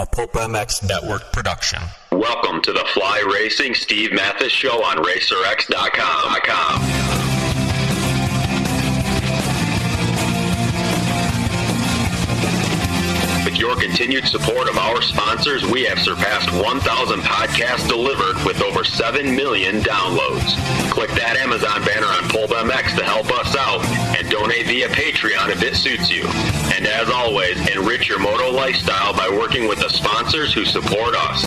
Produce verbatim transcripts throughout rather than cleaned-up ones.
a PulpMX Network production. Welcome to the Fly Racing Steve Mathis Show on racer x dot com. With your continued support of our sponsors, we have surpassed one thousand podcasts delivered with over seven million downloads. Click that Amazon banner on PulpMX to help us out and donate via Patreon if it suits you. And as always, enrich your moto lifestyle by working with the sponsors who support us.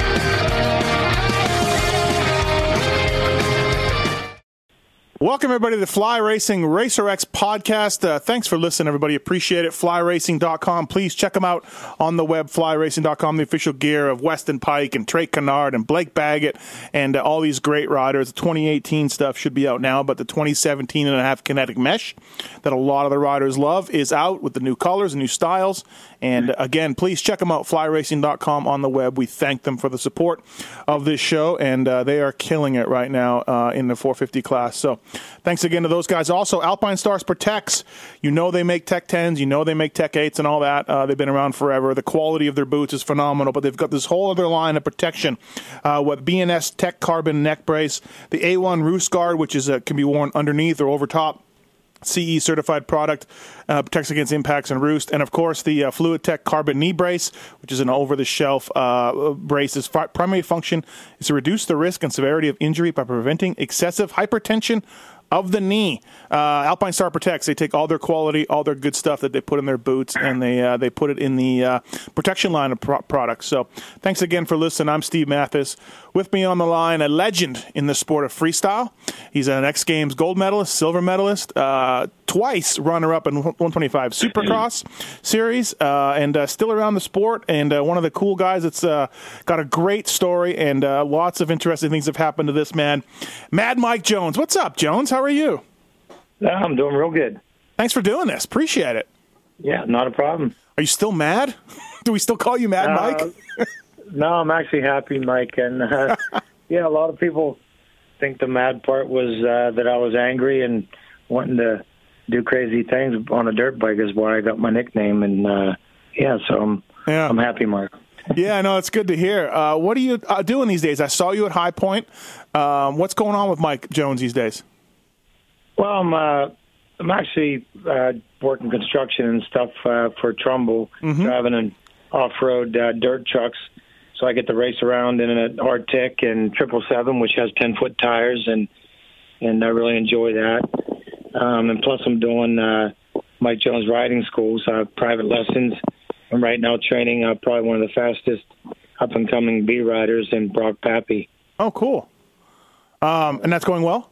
Welcome, everybody, to the Fly Racing RacerX Podcast. Uh, thanks for listening, everybody. Appreciate it. fly racing dot com. Please check them out on the web, fly racing dot com, the official gear of Weston Pike and Trey Canard and Blake Baggett and uh, all these great riders. The twenty eighteen stuff should be out now, but the twenty seventeen and a half kinetic mesh that a lot of the riders love is out with the new colors and new styles. And again, please check them out, fly racing dot com on the web. We thank them for the support of this show, and uh, they are killing it right now uh, in the four fifty class. So thanks again to those guys. Also, Alpine Stars Protects. You know they make Tech tens, you know they make Tech eights and all that. Uh, they've been around forever. The quality of their boots is phenomenal, but they've got this whole other line of protection uh, with B N S Tech Carbon Neck Brace, the A one Roost Guard, which is uh, can be worn underneath or over top. C E certified product, uh, protects against impacts and roost. And, of course, the uh, Fluitec Carbon Knee Brace, which is an over-the-shelf uh, brace. Its f- primary function is to reduce the risk and severity of injury by preventing excessive hypertension of the knee. Uh, Alpine Star Protects, they take all their quality, all their good stuff that they put in their boots, and they uh, they put it in the uh, protection line of pro- products. So thanks again for listening. I'm Steve Mathis. With me on the line, a legend in the sport of freestyle. He's an X Games gold medalist, silver medalist, uh, twice runner-up in one twenty-five Supercross series, uh, and uh, still around the sport, and uh, one of the cool guys that's uh, got a great story, and uh, lots of interesting things have happened to this man, Mad Mike Jones. What's up, Jones? How How are you? I'm doing real good. Thanks for doing this. Appreciate it. Yeah, not a problem. Are you still mad? Do we still call you Mad uh, Mike? No, I'm actually happy, Mike. And uh, yeah, a lot of people think the mad part was uh, that I was angry and wanting to do crazy things on a dirt bike is why I got my nickname. And uh, yeah, so I'm yeah. I'm happy, Mark. Yeah, no, it's good to hear. Uh, what are you uh, doing these days? I saw you at High Point. Um, what's going on with Mike Jones these days? Well, I'm, uh, I'm actually uh, working construction and stuff uh, for Trumbull, mm-hmm. driving an off-road uh, dirt trucks. So I get to race around in an Arctic and triple seven, which has ten-foot tires, and and I really enjoy that. Um, and plus I'm doing uh, Mike Jones Riding School, so I have private lessons. I'm right now training uh, probably one of the fastest up-and-coming B riders in Brock Pappy. Oh, cool. Um, and that's going well?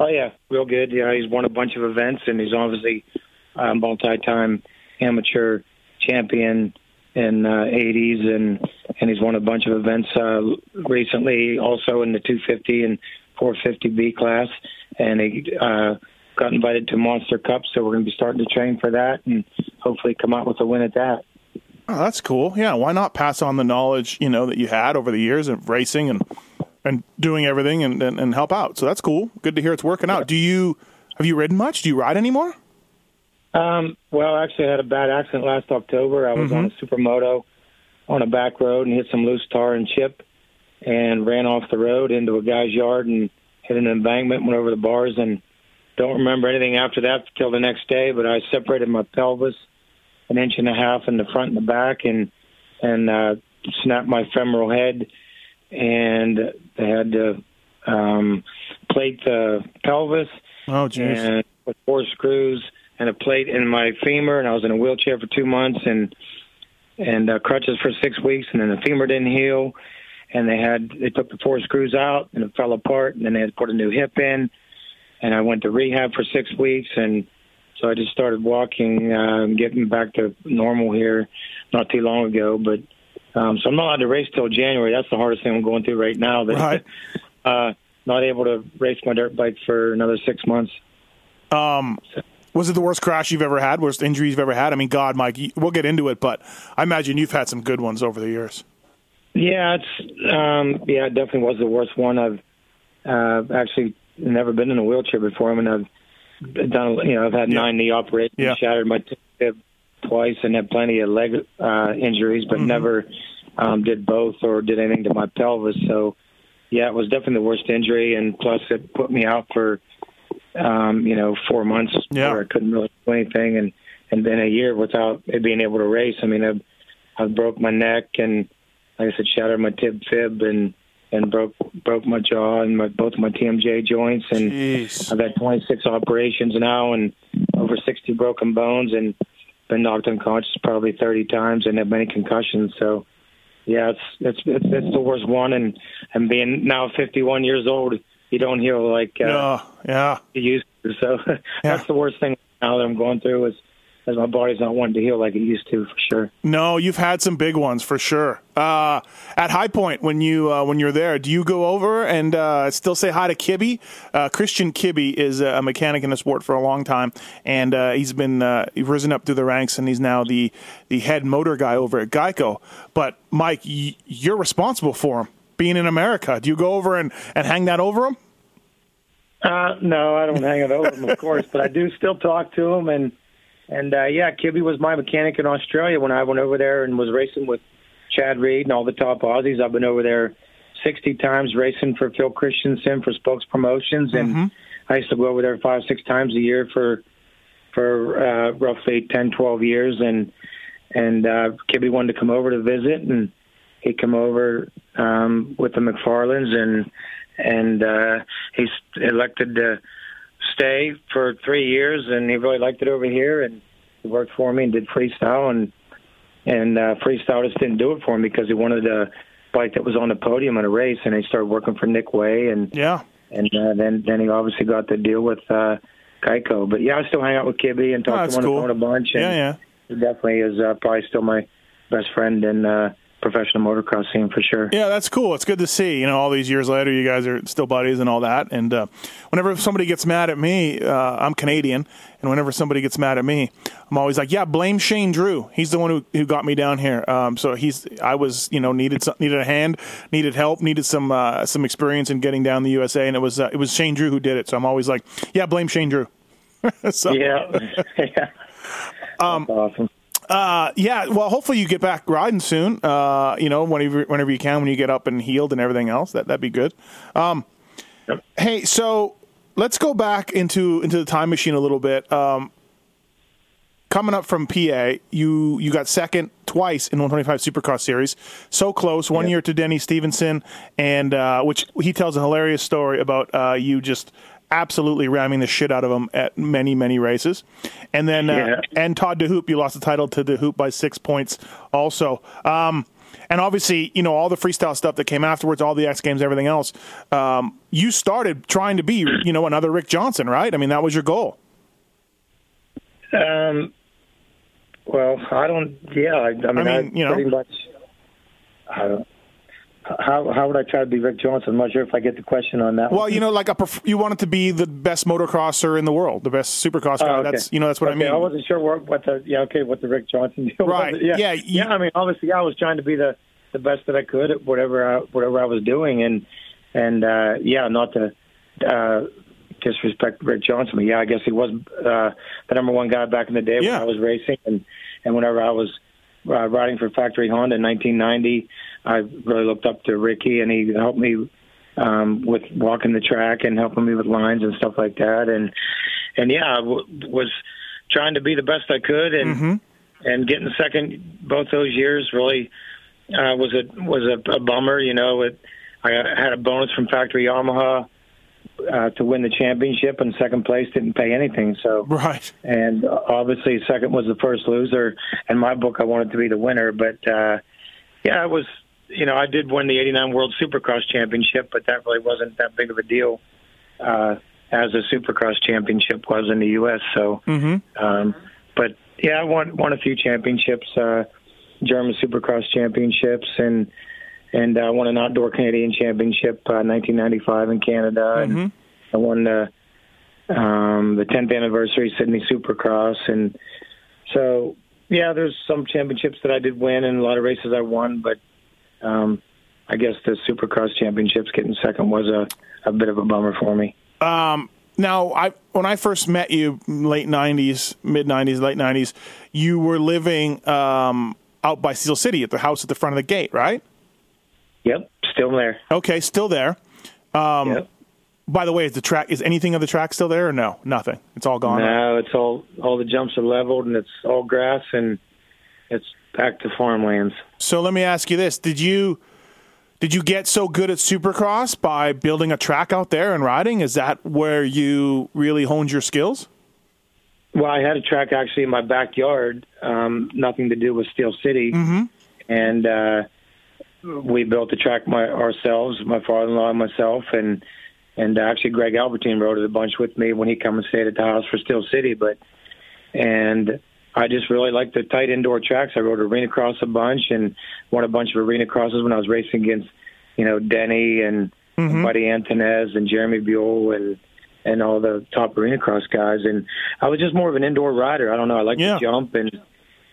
Oh, yeah, real good. Yeah, he's won a bunch of events, and he's obviously a multi-time amateur champion in the uh, eighties, and, and he's won a bunch of events uh, recently, also in the two fifty and four fifty B class, and he uh, got invited to Monster Cup, so we're going to be starting to train for that and hopefully come out with a win at that. Oh, that's cool. Yeah, why not pass on the knowledge, you know, that you had over the years of racing and and doing everything and, and, and help out. So that's cool. Good to hear it's working out. Do you, have you ridden much? Do you ride anymore? Um, well, actually I had a bad accident last October. I was mm-hmm. on a supermoto on a back road and hit some loose tar and chip and ran off the road into a guy's yard and hit an embankment, went over the bars, and don't remember anything after that till the next day, but I separated my pelvis an inch and a half in the front and the back and, and, uh, snapped my femoral head, and they had to um, plate the pelvis oh, geez. and with four screws and a plate in my femur, and I was in a wheelchair for two months and and uh, crutches for six weeks, and then the femur didn't heal, and they had they took the four screws out, and it fell apart, and then they had to put a new hip in, and I went to rehab for six weeks, and so I just started walking, uh, getting back to normal here not too long ago, but Um, so I'm not allowed to race till January. That's the hardest thing I'm going through right now. That, right. Uh, not able to race my dirt bike for another six months. Um, so. Was it the worst crash you've ever had? Worst injury you've ever had? I mean, God, Mike, we'll get into it, but I imagine you've had some good ones over the years. Yeah, it's um, yeah, it definitely was the worst one. I've uh, actually never been in a wheelchair before. I mean, I've done, you know, I've had yeah. nine knee operations, yeah. shattered my tib twice, and had plenty of leg uh, injuries, but mm-hmm. never um, did both or did anything to my pelvis. So, yeah, it was definitely the worst injury, and plus it put me out for um, you know four months yeah. where I couldn't really do anything, and and then a year without being able to race. I mean, I've I've broke my neck and. Like I said, shattered my tib fib and, and broke broke my jaw and my, both my T M J joints. And Jeez. I've had twenty-six operations now and over sixty broken bones and been knocked unconscious probably thirty times and have many concussions. So, yeah, it's it's it's, it's the worst one. And, and being now fifty-one years old, you don't heal like uh, no. yeah. you used to. So yeah. that's the worst thing now that I'm going through is, as my body's not wanting to heal like it used to, for sure. No, you've had some big ones, for sure. Uh, at High Point, when, you, uh, when you're there, do you go over and uh, still say hi to Kibbe? Uh, Christian Kibbe is a mechanic in the sport for a long time, and uh, he's been uh, he's risen up through the ranks, and he's now the, the head motor guy over at GEICO. But, Mike, y- you're responsible for him, being in America. Do you go over and, and hang that over him? Uh, no, I don't hang it over him, of course, but I do still talk to him, and And, uh, yeah, Kibbe was my mechanic in Australia when I went over there and was racing with Chad Reed and all the top Aussies. I've been over there sixty times racing for Phil Christensen for Spokes Promotions, and mm-hmm. I used to go over there five, six times a year for for uh, roughly ten, twelve years. And and uh, Kibbe wanted to come over to visit, and he came over um, with the McFarlands, and, and uh, he's elected to stay for three years, and he really liked it over here, and he worked for me and did freestyle, and and uh, freestyle just didn't do it for him because he wanted a bike that was on the podium in a race, and he started working for Nick Way, and yeah, and uh, then then he obviously got the deal with uh, GEICO. But yeah, I still hang out with Kibbe and talk oh, to him cool. on the phone a bunch, and yeah, yeah. he definitely is uh, probably still my best friend and. Uh, professional motocross scene for sure. Yeah, that's cool. It's good to see, you know, all these years later you guys are still buddies and all that. And uh, whenever somebody gets mad at me, uh, I'm Canadian, and whenever somebody gets mad at me, I'm always like, yeah, blame Shane Drew. He's the one who, who got me down here. Um, so he's, I was, you know, needed some, needed a hand, needed help, needed some uh, some experience in getting down the U S A, and it was uh, it was Shane Drew who did it. So I'm always like, yeah, blame Shane Drew. so, yeah. yeah. Um, that's awesome. Uh, yeah, well, hopefully you get back riding soon, uh, you know, whenever whenever you can, when you get up and healed and everything else. That, that'd be good. Um, yep. Hey, so let's go back into into the time machine a little bit. Um, coming up from P A, you, you got second twice in one twenty-five Supercross Series. So close, one yep. year to Denny Stevenson, and uh, which he tells a hilarious story about uh, you just – absolutely ramming the shit out of him at many, many races. And then, yeah. uh, and Todd DeHoop, you lost the title to DeHoop by six points also. Um, and obviously, you know, all the freestyle stuff that came afterwards, all the X Games, everything else. Um, you started trying to be, you know, another Rick Johnson, right? I mean, that was your goal. Um, well, I don't, yeah, I, I mean, I mean I you pretty know, much, I don't. How how would I try to be Rick Johnson? I'm not sure if I get the question on that. Well, one. you know, like a perf- you wanted to be the best motocrosser in the world, the best supercross guy. Oh, okay. That's you know that's what okay. I mean. I wasn't sure what the yeah okay what the Rick Johnson deal right. was. Yeah. Yeah, you, yeah. I mean, obviously, I was trying to be the, the best that I could at whatever I, whatever I was doing, and and uh, yeah, not to uh, disrespect Rick Johnson, but yeah, I guess he was uh, the number one guy back in the day yeah. when I was racing, and and whenever I was uh, riding for Factory Honda in nineteen ninety. I really looked up to Ricky, and he helped me um, with walking the track and helping me with lines and stuff like that. And and yeah, I w- was trying to be the best I could, and mm-hmm. and getting second both those years really uh, was a was a, a bummer. You know, it, I had a bonus from Factory Yamaha uh, to win the championship, and second place didn't pay anything. So right, and obviously second was the first loser. In my book, I wanted to be the winner, but uh, yeah, it was. You know, I did win the eighty-nine World Supercross Championship, but that really wasn't that big of a deal uh, as a Supercross Championship was in the U S. So, mm-hmm. um, but yeah, I won won a few championships uh, German Supercross championships, and and I uh, won an outdoor Canadian championship uh, nineteen ninety-five in Canada. Mm-hmm. And I won the um, the tenth anniversary Sydney Supercross, and so yeah, there's some championships that I did win and a lot of races I won, but um, I guess the Supercross championships getting second was a, a bit of a bummer for me. Um. Now, I, when I first met you, late nineties, mid-nineties, late nineties, you were living um, out by Steel City at the house at the front of the gate, right? Yep, still there. Okay, still there. Um, yep. By the way, is the track is anything of the track still there or no? Nothing. It's all gone. No, right? it's all all the jumps are leveled and it's all grass and it's back to farmlands. So let me ask you this: Did you? Did you get so good at Supercross by building a track out there and riding? Is that where you really honed your skills? Well, I had a track actually in my backyard, um, nothing to do with Steel City. Mm-hmm. And uh, we built the track my, ourselves, my father-in-law and myself. And and actually Greg Albertine rode it a bunch with me when he come and stayed at the house for Steel City. But and I just really liked the tight indoor tracks. I rode arena cross a bunch and won a bunch of arena crosses when I was racing against, you know, Denny and mm-hmm. Buddy Antunez and Jeremy Buell and and all the top arena cross guys. And I was just more of an indoor rider. I don't know. I liked yeah. to jump and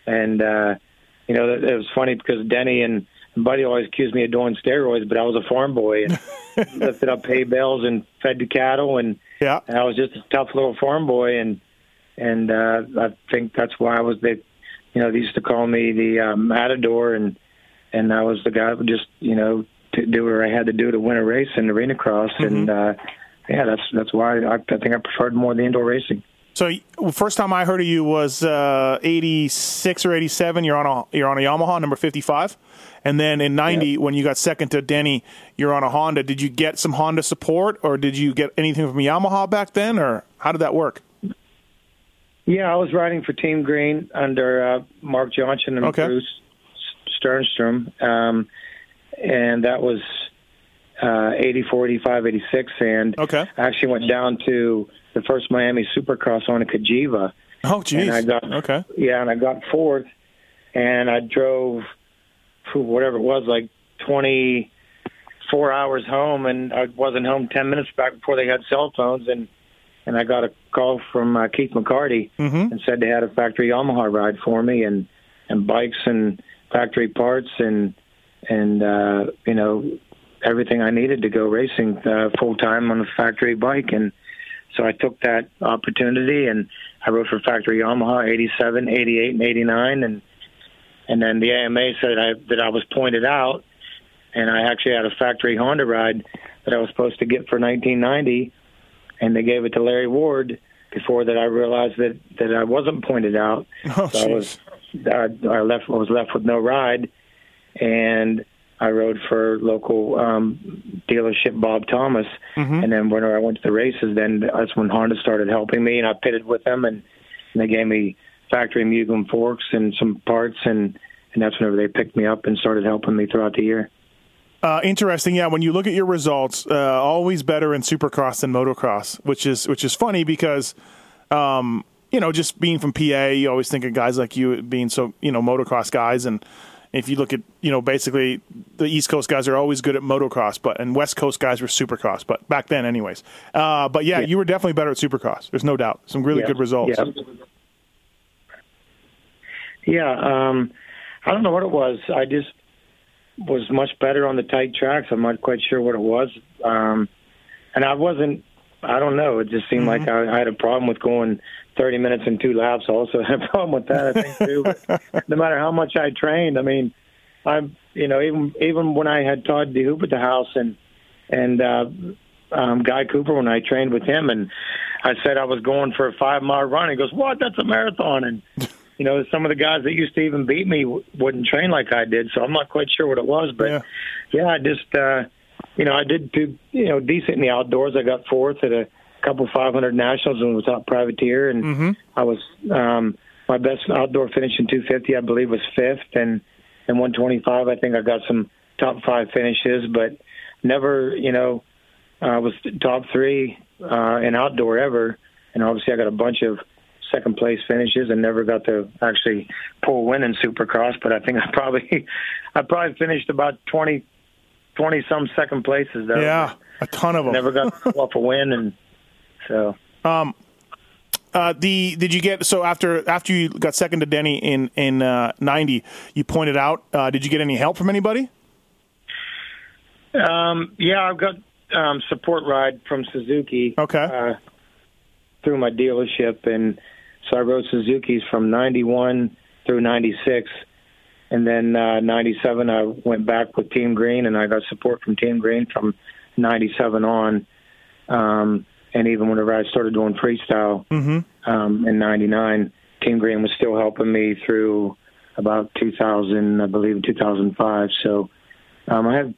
and uh, you know, it was funny because Denny and Buddy always accused me of doing steroids, but I was a farm boy and lifted up hay bales and fed the cattle and, yeah. and I was just a tough little farm boy and. And uh, I think that's why I was the, you know, they used to call me the uh, Matador, and and I was the guy who just, you know, to do what I had to do to win a race in arena cross. Mm-hmm. And uh, yeah, that's that's why I, I think I preferred more the indoor racing. So well, first time I heard of you was uh, eighty-six or eighty-seven. You're on a you're on a Yamaha number fifty-five, and then in ninety yeah. when you got second to Denny, you're on a Honda. Did you get some Honda support, or did you get anything from Yamaha back then, or how did that work? Yeah, I was riding for Team Green under uh, Mark Johnson and okay. Bruce Sternstrom, um, and that was uh, eighty-four, eighty-five, eighty-six, and okay. I actually went down to the first Miami Supercross on a Cajiva. Oh, geez. And I got, okay. Yeah, and I got fourth, and I drove, whatever it was, like twenty-four hours home, and I wasn't home ten minutes back before they had cell phones, and And I got a call from uh, Keith McCarty mm-hmm. and said they had a factory Yamaha ride for me and, and bikes and factory parts and, and uh, you know, everything I needed to go racing uh, full-time on a factory bike. And so I took that opportunity, and I rode for factory Yamaha eighty-seven, eighty-eight, and eighty-nine. And and then the A M A said I, that I was pointed out, and I actually had a factory Honda ride that I was supposed to get for nineteen ninety. And they gave it to Larry Ward before that I realized that, that I wasn't pointed out. Oh, so I was I, I left I was left with no ride, and I rode for local um, dealership Bob Thomas. Mm-hmm. And then when I went to the races, then that's when Honda started helping me, and I pitted with them, and, and they gave me factory Mugen forks and some parts, and, and that's whenever they picked me up and started helping me throughout the year. Uh, interesting, yeah. When you look at your results, uh, always better in Supercross than motocross, which is which is funny because, um, you know, just being from P A, you always think of guys like you being so, you know, motocross guys. And if you look at, you know, basically the East Coast guys are always good at motocross, but and West Coast guys were Supercross, but back then, anyways. Uh, but yeah, yeah, you were definitely better at Supercross. There's no doubt. Some really yeah. good results. Yeah. yeah um, I don't know what it was. I just. was much better on the tight tracks. I'm not quite sure what it was. Um, and I wasn't, I don't know. It just seemed mm-hmm. like I, I had a problem with going thirty minutes and two laps. I also had a problem with that, I think, too. But no matter how much I trained, I mean, I'm, you know, even even when I had Todd DeHoop at the house and, and uh, um, Guy Cooper, when I trained with him, and I said I was going for a five-mile run. He goes, what? That's a marathon. And you know, some of the guys that used to even beat me w- wouldn't train like I did, so I'm not quite sure what it was. But, yeah, yeah I just, uh, you know, I did do, you know, decent in the outdoors. I got fourth at a couple five hundred nationals and was out privateer. And mm-hmm. I was, um, my best outdoor finish in two fifty, I believe, was fifth. And, and one twenty-five, I think I got some top five finishes, but never, you know, I uh, was top three uh, in outdoor ever. And obviously I got a bunch of second place finishes and never got to actually pull win in Supercross. But I think I probably, I probably finished about twenty, twenty some second places there. Yeah, a ton of them. Never got to pull off a win, and so. Um, uh, the did you get so after after you got second to Denny in in uh, ninety? You pointed out. Uh, did you get any help from anybody? Um, yeah, I've got um, support ride from Suzuki. Okay. Uh, through my dealership, and so I rode Suzuki's from ninety-one through ninety-six, and then uh, ninety-seven I went back with Team Green, and I got support from Team Green from ninety-seven on, um, and even whenever I started doing freestyle mm-hmm. um, in ninety-nine, Team Green was still helping me through about two thousand, I believe, two thousand five. So um, I, have,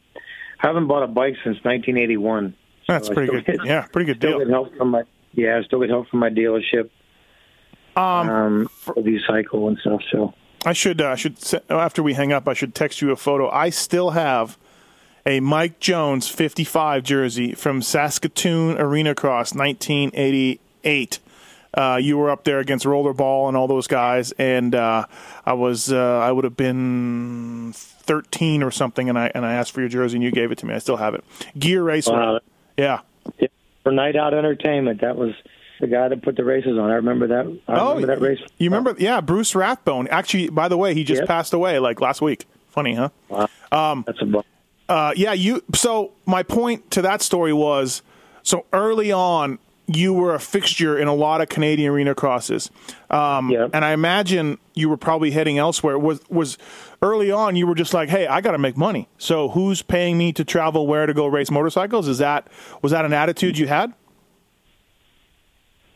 I haven't bought a bike since nineteen eighty-one. So That's pretty good. Get, yeah, pretty good deal. Still get help from my Yeah, I still get help from my dealership um, um, for the cycle and stuff. So I should, uh, should after we hang up, I should text you a photo. I still have a Mike Jones fifty-five jersey from Saskatoon Arena Cross, nineteen eighty-eight. Uh, you were up there against Rollerball and all those guys, and uh, I was uh, I would have been thirteen or something, and I and I asked for your jersey, and you gave it to me. I still have it. Gear Racer. Wow. Yeah. Yeah. For Night Out Entertainment, that was the guy that put the races on. I remember that. I oh, remember that race. You remember? Yeah, Bruce Rathbone. Actually, by the way, he just yep. passed away like last week. Funny, huh? Wow. Um, That's a bummer. Uh, yeah, you. So my point to that story was, so early on, you were a fixture in a lot of Canadian arena crosses, um, yep. and I imagine you were probably heading elsewhere. Was was early on you were just like, hey, I got to make money. So who's paying me to travel where to go race motorcycles? Is that was that an attitude you had?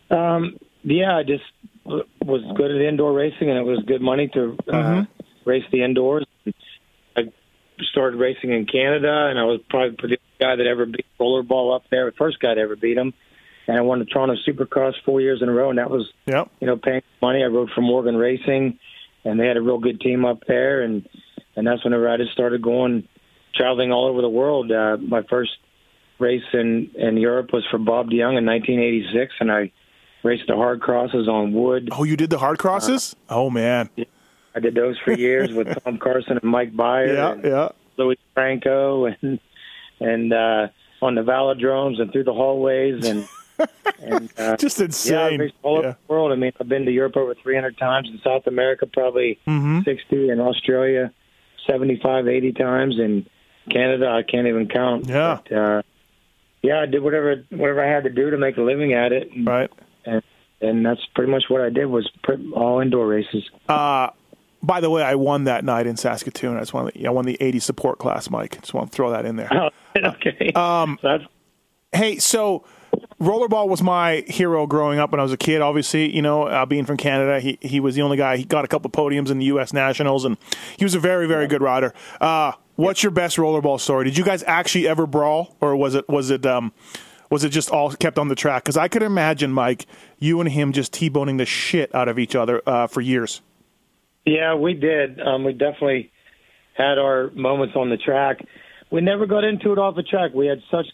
Um, yeah, I just was good at indoor racing, and it was good money to uh, mm-hmm. race the indoors. I started racing in Canada, and I was probably the guy that ever beat Rollerball up there, the first guy to ever beat him. And I won the Toronto Supercross four years in a row, and that was, yep. you know, paying money. I rode for Morgan Racing, and they had a real good team up there, and, and that's whenever I just started going, traveling all over the world. Uh, my first race in, in Europe was for Bob DeYoung in nineteen eighty-six, and I raced the hard crosses on wood. Oh, you did the hard crosses? Uh, oh, man. I did those for years with Tom Carson and Mike Byer yeah, and yeah. Louis Franco and, and uh, on the velodromes and through the hallways and... And, uh, just insane. Yeah, all over yeah. the world. I mean, I've been to Europe over three hundred times, in South America probably mm-hmm. sixty, in Australia seventy-five, eighty times, in Canada I can't even count. Yeah, but, uh, yeah, I did whatever whatever I had to do to make a living at it. And, right, and and that's pretty much what I did was all indoor races. Uh, by the way, I won that night in Saskatoon. I just won the, I won the eighty support class, Mike. Just want to throw that in there. Oh, okay. Uh, um, so that's- hey, so. Rollerball was my hero growing up when I was a kid. Obviously, you know, uh, being from Canada, he he was the only guy. He got a couple of podiums in the U S Nationals, and he was a very, very good rider. Uh, what's your best Rollerball story? Did you guys actually ever brawl, or was it was it um, was it just all kept on the track? Because I could imagine, Mike, you and him just T-boning the shit out of each other uh, for years. Yeah, we did. Um, we definitely had our moments on the track. We never got into it off the track. We had such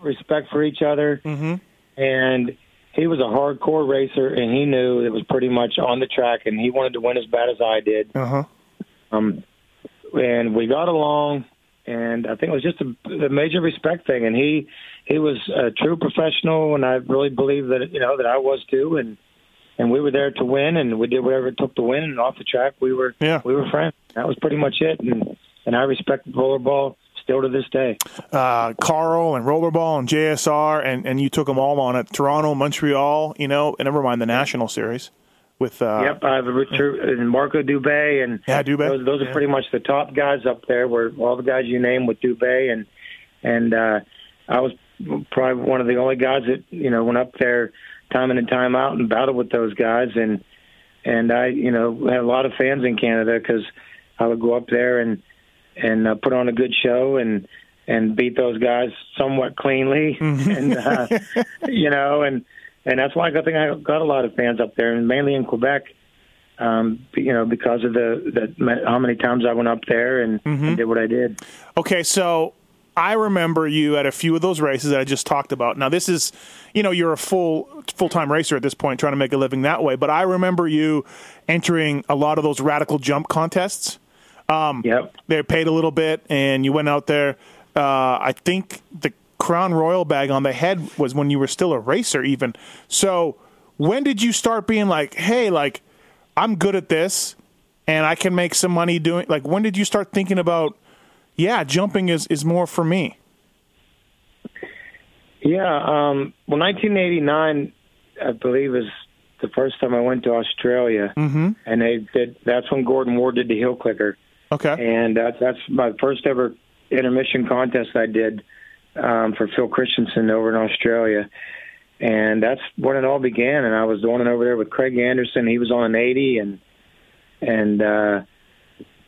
respect for each other, mm-hmm. and he was a hardcore racer, and he knew it was pretty much on the track, and he wanted to win as bad as I did. Uh-huh. Um, and we got along, and I think it was just a, a major respect thing. And he he was a true professional, and I really believe that you know that I was too. And and we were there to win, and we did whatever it took to win. And off the track, we were yeah. we were friends. That was pretty much it. And and I respect Rollerball still to this day. Uh, Carl and Rollerball and J S R, and, and you took them all on at Toronto, Montreal, you know, and never mind the National Series. With uh, Yep, I have a Richard and Marco Dubé. And yeah, Dubé. Those, those are yeah. pretty much the top guys up there, where all the guys you name with Dubé. And and uh, I was probably one of the only guys that, you know, went up there time in and time out and battled with those guys. And, and I, you know, had a lot of fans in Canada because I would go up there and and uh, put on a good show and and beat those guys somewhat cleanly, mm-hmm. and uh, you know, and and that's why I think I got a lot of fans up there, and mainly in Quebec, um, you know, because of the, the how many times I went up there and, mm-hmm. and did what I did. Okay, so I remember you at a few of those races that I just talked about. Now, this is, you know, you're a full, full-time racer at this point, trying to make a living that way. But I remember you entering a lot of those radical jump contests. Um, yep. They paid a little bit, and you went out there. Uh, I think the Crown Royal bag on the head was when you were still a racer even. So when did you start being like, hey, like, I'm good at this, and I can make some money doing – like, when did you start thinking about, yeah, jumping is, is more for me? Yeah, um, well, nineteen eighty-nine, I believe, is the first time I went to Australia. Mm-hmm. And they did, that's when Gordon Ward did the heel clicker. Okay. And that's, that's my first ever intermission contest I did um, for Phil Christensen over in Australia. And that's when it all began, and I was doing it over there with Craig Anderson. He was on an eighty, and and uh,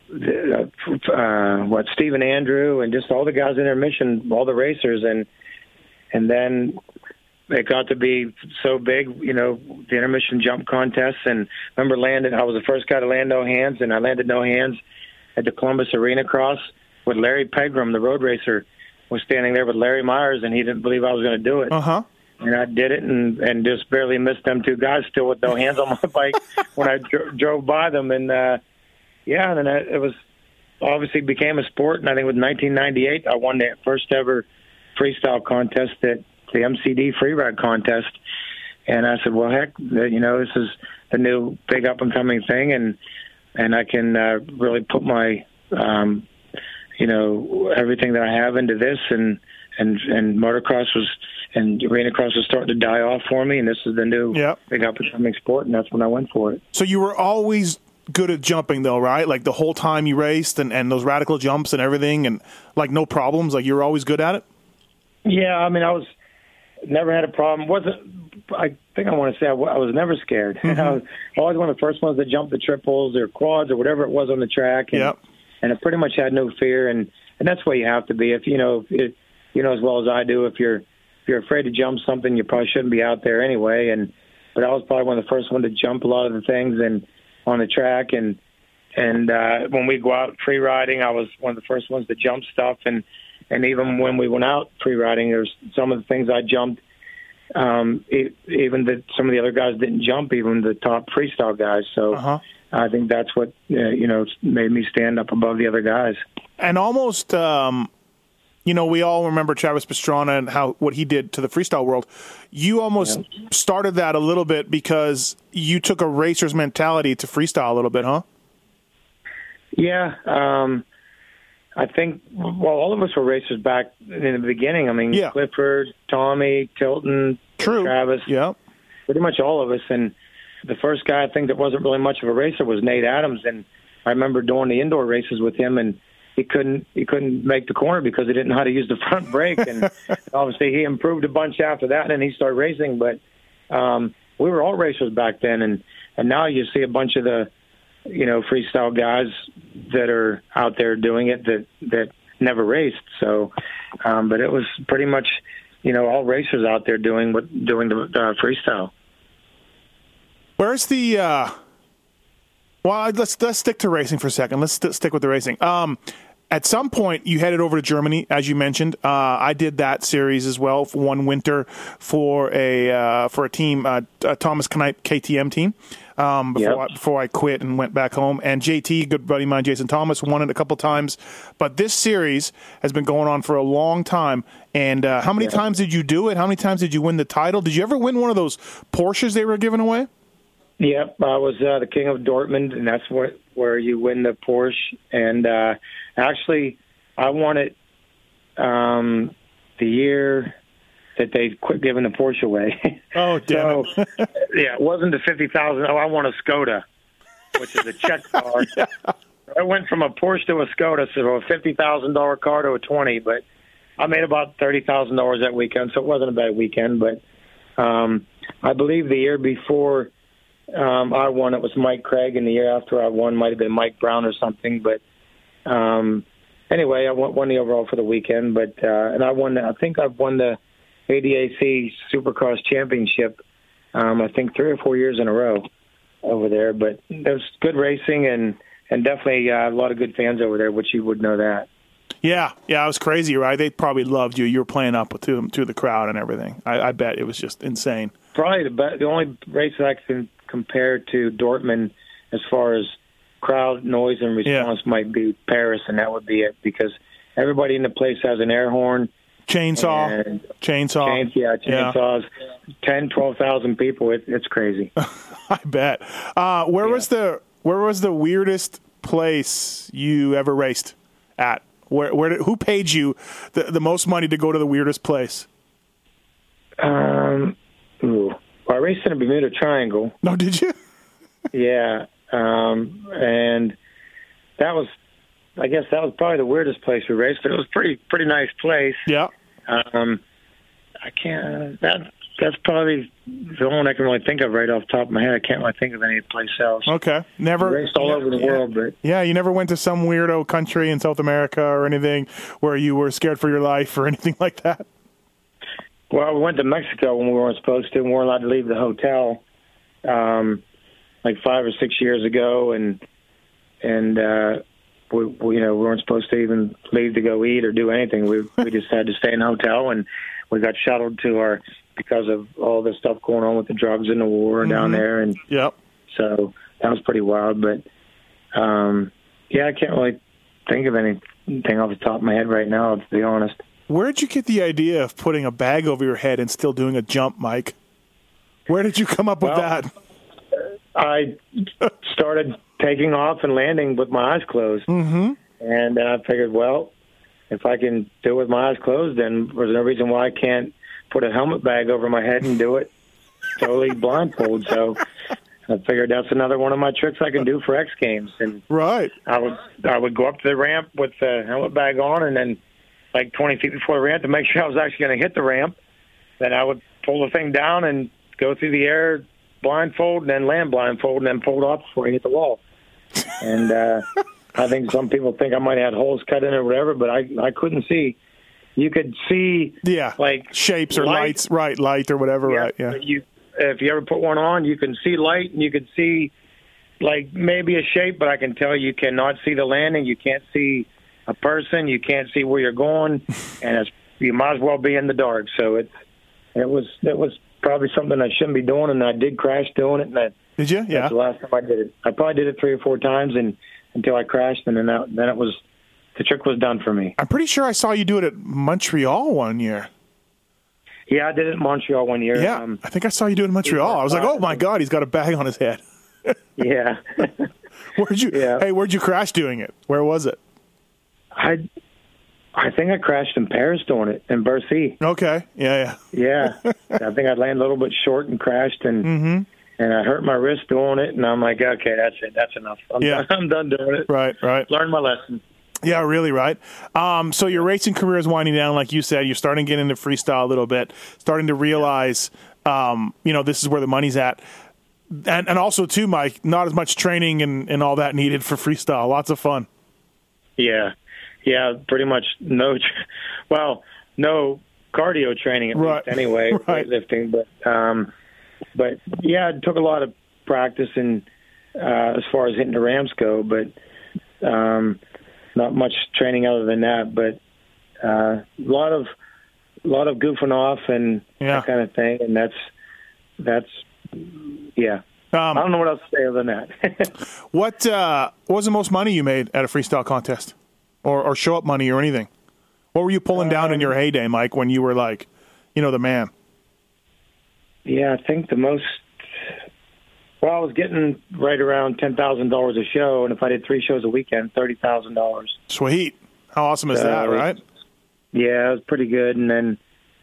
the, uh, what Stephen Andrew, and just all the guys in intermission, all the racers, and and then it got to be so big, you know, the intermission jump contests. And I remember landing, I was the first guy to land no hands, and I landed no hands at the Columbus Arena Cross with Larry Pegram, the road racer, was standing there with Larry Myers, and he didn't believe I was going to do it. Uh huh. And I did it, and, and just barely missed them two guys still with no hands on my bike when I dro- drove by them. And, uh, yeah, and then I, it was obviously became a sport. And I think with nineteen ninety-eight, I won that first ever freestyle contest at the M C D Freeride Contest. And I said, well, heck, you know, this is the new big up-and-coming thing, and and I can uh, really put my, um, you know, everything that I have into this. And, and, and motocross was – and arena cross was starting to die off for me, and this is the new yep. big up-and-coming sport, and that's when I went for it. So you were always good at jumping, though, right? Like the whole time you raced, and, and those radical jumps and everything, and like no problems. Like you were always good at it. Yeah, I mean, I was never had a problem. wasn't I think I want to say I, I was never scared. Mm-hmm. I was always one of the first ones that jumped the triples or quads or whatever it was on the track, and yep. and I pretty much had no fear, and and that's where you have to be. If you know, if, you know as well as I do, if you're If you're afraid to jump something, you probably shouldn't be out there anyway. And but I was probably one of the first one to jump a lot of the things and on the track. And and uh, when we go out free riding, I was one of the first ones to jump stuff. And and even when we went out free riding, there's some of the things I jumped. Um, it, even that some of the other guys didn't jump, even the top freestyle guys. So uh-huh. I think that's what uh, you know made me stand up above the other guys. And almost. Um... You know, we all remember Travis Pastrana and how what he did to the freestyle world. You almost yeah. started that a little bit because you took a racer's mentality to freestyle a little bit, huh? Yeah. Um, I think, well, all of us were racers back in the beginning. I mean, yeah. Clifford, Tommy, Tilton, True. Travis. Yeah. Pretty much all of us. And the first guy I think that wasn't really much of a racer was Nate Adams. And I remember doing the indoor races with him, and He couldn't he couldn't make the corner because he didn't know how to use the front brake. And obviously he improved a bunch after that, and then he started racing. But um, we were all racers back then, and, and now you see a bunch of the, you know, freestyle guys that are out there doing it that, that never raced. So, um, but it was pretty much, you know, all racers out there doing what doing the uh, freestyle. Where's the uh... – well, let's, let's stick to racing for a second. Let's st- stick with the racing. Um At some point, you headed over to Germany, as you mentioned. Uh, I did that series as well for one winter for a uh, for a team, uh, a Thomas Knipe K T M team, um, before, yep. I, before I quit and went back home. And J T, good buddy of mine, Jason Thomas, won it a couple times. But this series has been going on for a long time. And uh, how many yep. times did you do it? How many times did you win the title? Did you ever win one of those Porsches they were giving away? Yep, I was uh, the king of Dortmund, and that's where, where you win the Porsche. And uh, actually, I won it um, the year that they quit giving the Porsche away. Oh, damn so, it. Yeah, it wasn't the fifty thousand dollars. Oh, I won a Skoda, which is a Czech car. Yeah. I went from a Porsche to a Skoda, so a fifty thousand dollars car to a twenty thousand dollars. But I made about thirty thousand dollars that weekend, so it wasn't a bad weekend. But um, I believe the year before... Um, I won. It was Mike Craig, and the year after I won might have been Mike Brown or something. But um, anyway, I won, won the overall for the weekend. But uh, and I won. I think I've won the A D A C Supercross Championship. Um, I think three or four years in a row over there. But there's good racing and and definitely uh, a lot of good fans over there, which you would know that. Yeah, yeah, it was crazy, right? They probably loved you. You were playing up to to the crowd and everything. I, I bet it was just insane. Probably the, be- the only race that I can compare to Dortmund as far as crowd noise and response yeah. might be Paris, and that would be it, because everybody in the place has an air horn. Chainsaw. And chainsaw. Chain, yeah, chainsaws. Yeah. ten, twelve thousand people. It, it's crazy. I bet. Uh, where yeah. was the where was the weirdest place you ever raced at? Where where did, who paid you the, the most money to go to the weirdest place? Um, ooh. Well, I raced in the Bermuda Triangle. No, did you? yeah, um, and that was, I guess that was probably the weirdest place we raced, but it was pretty pretty nice place. Yeah. Um, I can't. That that's probably the one I can really think of right off the top of my head. I can't really think of any place else. Okay. Never we raced all yeah, over the yeah. world, but yeah, you never went to some weirdo country in South America or anything where you were scared for your life or anything like that. Well, we went to Mexico when we weren't supposed to. We weren't allowed to leave the hotel, um, like five or six years ago, and and. Uh, We, we, you know, we weren't supposed to even leave to go eat or do anything. We we just had to stay in a hotel, and we got shuttled to our because of all the stuff going on with the drugs and the war mm-hmm. down there. And yep. so that was pretty wild. But um, yeah, I can't really think of anything off the top of my head right now, to be honest. Where'd you get the idea of putting a bag over your head and still doing a jump, Mike? Where did you come up well, with that? I started taking off and landing with my eyes closed. Mm-hmm. And I figured, well, if I can do it with my eyes closed, then there's no reason why I can't put a helmet bag over my head and do it totally blindfold. So I figured that's another one of my tricks I can do for X Games. And right. I would I would go up to the ramp with the helmet bag on, and then like twenty feet before the ramp, to make sure I was actually going to hit the ramp, then I would pull the thing down and go through the air blindfold, and then land blindfold, and then pulled off before you hit the wall. And uh, I think some people think I might have had holes cut in it or whatever, but I I couldn't see. You could see, yeah, like shapes or light. lights, right? Light or whatever, yeah. right? Yeah. You, if you ever put one on, you can see light, and you can see like maybe a shape, but I can tell you cannot see the landing. You can't see a person. You can't see where you're going, and it's, you might as well be in the dark. So it it was it was. probably something I shouldn't be doing, and I did crash doing it. And I, did you? Yeah. That's the last time I did it. I probably did it three or four times, and until I crashed, and then that, then it was the trick was done for me. I'm pretty sure I saw you do it at Montreal one year. Yeah, I did it in Montreal one year. Yeah, um, I think I saw you do it in Montreal. I was like, oh my god, he's got a bag on his head. yeah. where'd you? Yeah. Hey, where'd you crash doing it? Where was it? I. I think I crashed in Paris doing it, in Bercy. Okay, yeah, yeah. yeah, I think I landed a little bit short and crashed, and mm-hmm. and I hurt my wrist doing it, and I'm like, okay, that's it, that's enough. I'm, yeah. done. I'm done doing it. Right, right. Learned my lesson. Yeah, really, right. Um, so your racing career is winding down, like you said. You're starting to get into freestyle a little bit, starting to realize, um, you know, this is where the money's at. And, and also, too, Mike, not as much training and, and all that needed for freestyle. Lots of fun. Yeah. Yeah, pretty much no, well, no cardio training at right. least anyway, right. weightlifting. But, um, but yeah, it took a lot of practice and uh, as far as hitting the ramps go, but um, not much training other than that. But uh, a lot of a lot of goofing off and yeah. that kind of thing, and that's that's yeah. Um, I don't know what else to say other than that. what uh, what was the most money you made at a freestyle contest? Or, or show up money or anything? What were you pulling down um, in your heyday, Mike, when you were like, you know, the man? Yeah, I think the most, well, I was getting right around ten thousand dollars a show, and if I did three shows a weekend, thirty thousand dollars. Sweet. How awesome is uh, that, right? Yeah, it was pretty good, and then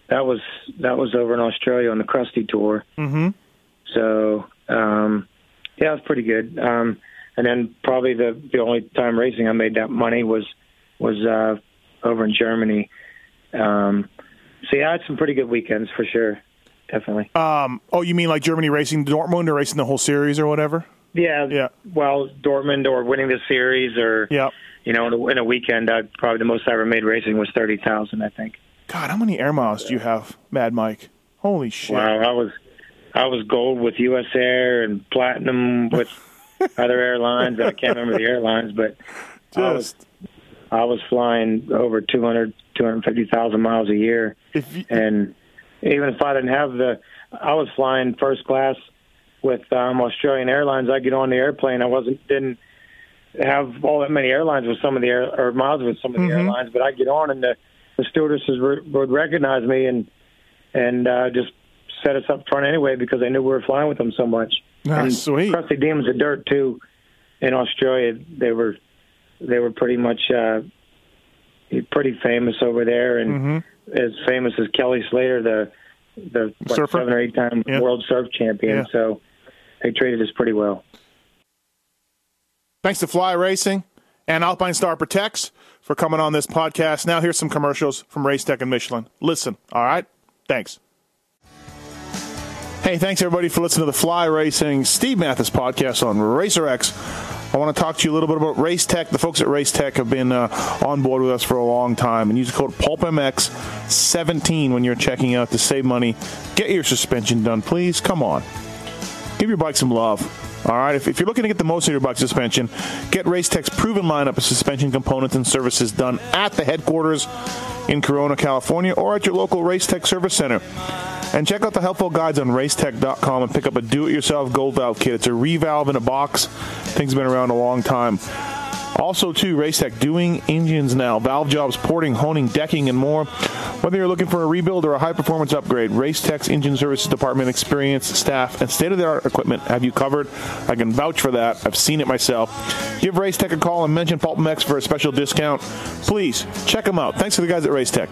that was that was over in Australia on the Krusty Tour. Mm-hmm. So, um, yeah, it was pretty good. Um, and then probably the, the only time racing I made that money was was uh, over in Germany. Um, so, yeah, I had some pretty good weekends for sure, definitely. Um, oh, you mean like Germany racing Dortmund or racing the whole series or whatever? Yeah, yeah. Well, Dortmund or winning the series or, yeah. you know, in a, in a weekend, I, probably the most I ever made racing was thirty thousand dollars, I think. God, how many air miles do you have, Mad Mike? Holy shit. Wow, I was, I was gold with U S Air and platinum with other airlines. I can't remember the airlines, but Just. I was... I was flying over two hundred, two hundred fifty thousand miles a year. If you, and even if I didn't have the, I was flying first class with um, Australian Airlines. I get on the airplane. I wasn't didn't have all that many airlines with some of the air, or miles with some of the mm-hmm. airlines, but I get on and the, the stewardesses re- would recognize me and and uh, just set us up front anyway because they knew we were flying with them so much. Oh, and sweet. Crusty Demons of Dirt too. In Australia, they were they were pretty much uh, pretty famous over there, and mm-hmm. as famous as Kelly Slater, the the what, seven or eight time yep. world surf champion. Yeah. So they treated us pretty well. Thanks to Fly Racing and Alpine Star Protects for coming on this podcast. Now here's some commercials from Racetech and Michelin. Listen, all right? Thanks. Hey, thanks everybody for listening to the Fly Racing Steve Mathis podcast on RacerX. I want to talk to you a little bit about Racetech. The folks at Racetech have been uh, on board with us for a long time. And use the code Pulp M X seventeen when you're checking out to save money. Get your suspension done, please. Come on. Give your bike some love. All right, if, if you're looking to get the most out of your bike suspension, get Racetech's proven lineup of suspension components and services done at the headquarters in Corona, California, or at your local Racetech service center. And check out the helpful guides on racetech dot com and pick up a do-it-yourself gold valve kit. It's a revalve in a box. Things have been around a long time. Also, too, Racetech doing engines now. Valve jobs, porting, honing, decking, and more. Whether you're looking for a rebuild or a high-performance upgrade, Racetech's Engine Services Department experienced staff and state-of-the-art equipment have you covered. I can vouch for that. I've seen it myself. Give Racetech a call and mention PulpMX for a special discount. Please, check them out. Thanks to the guys at Racetech.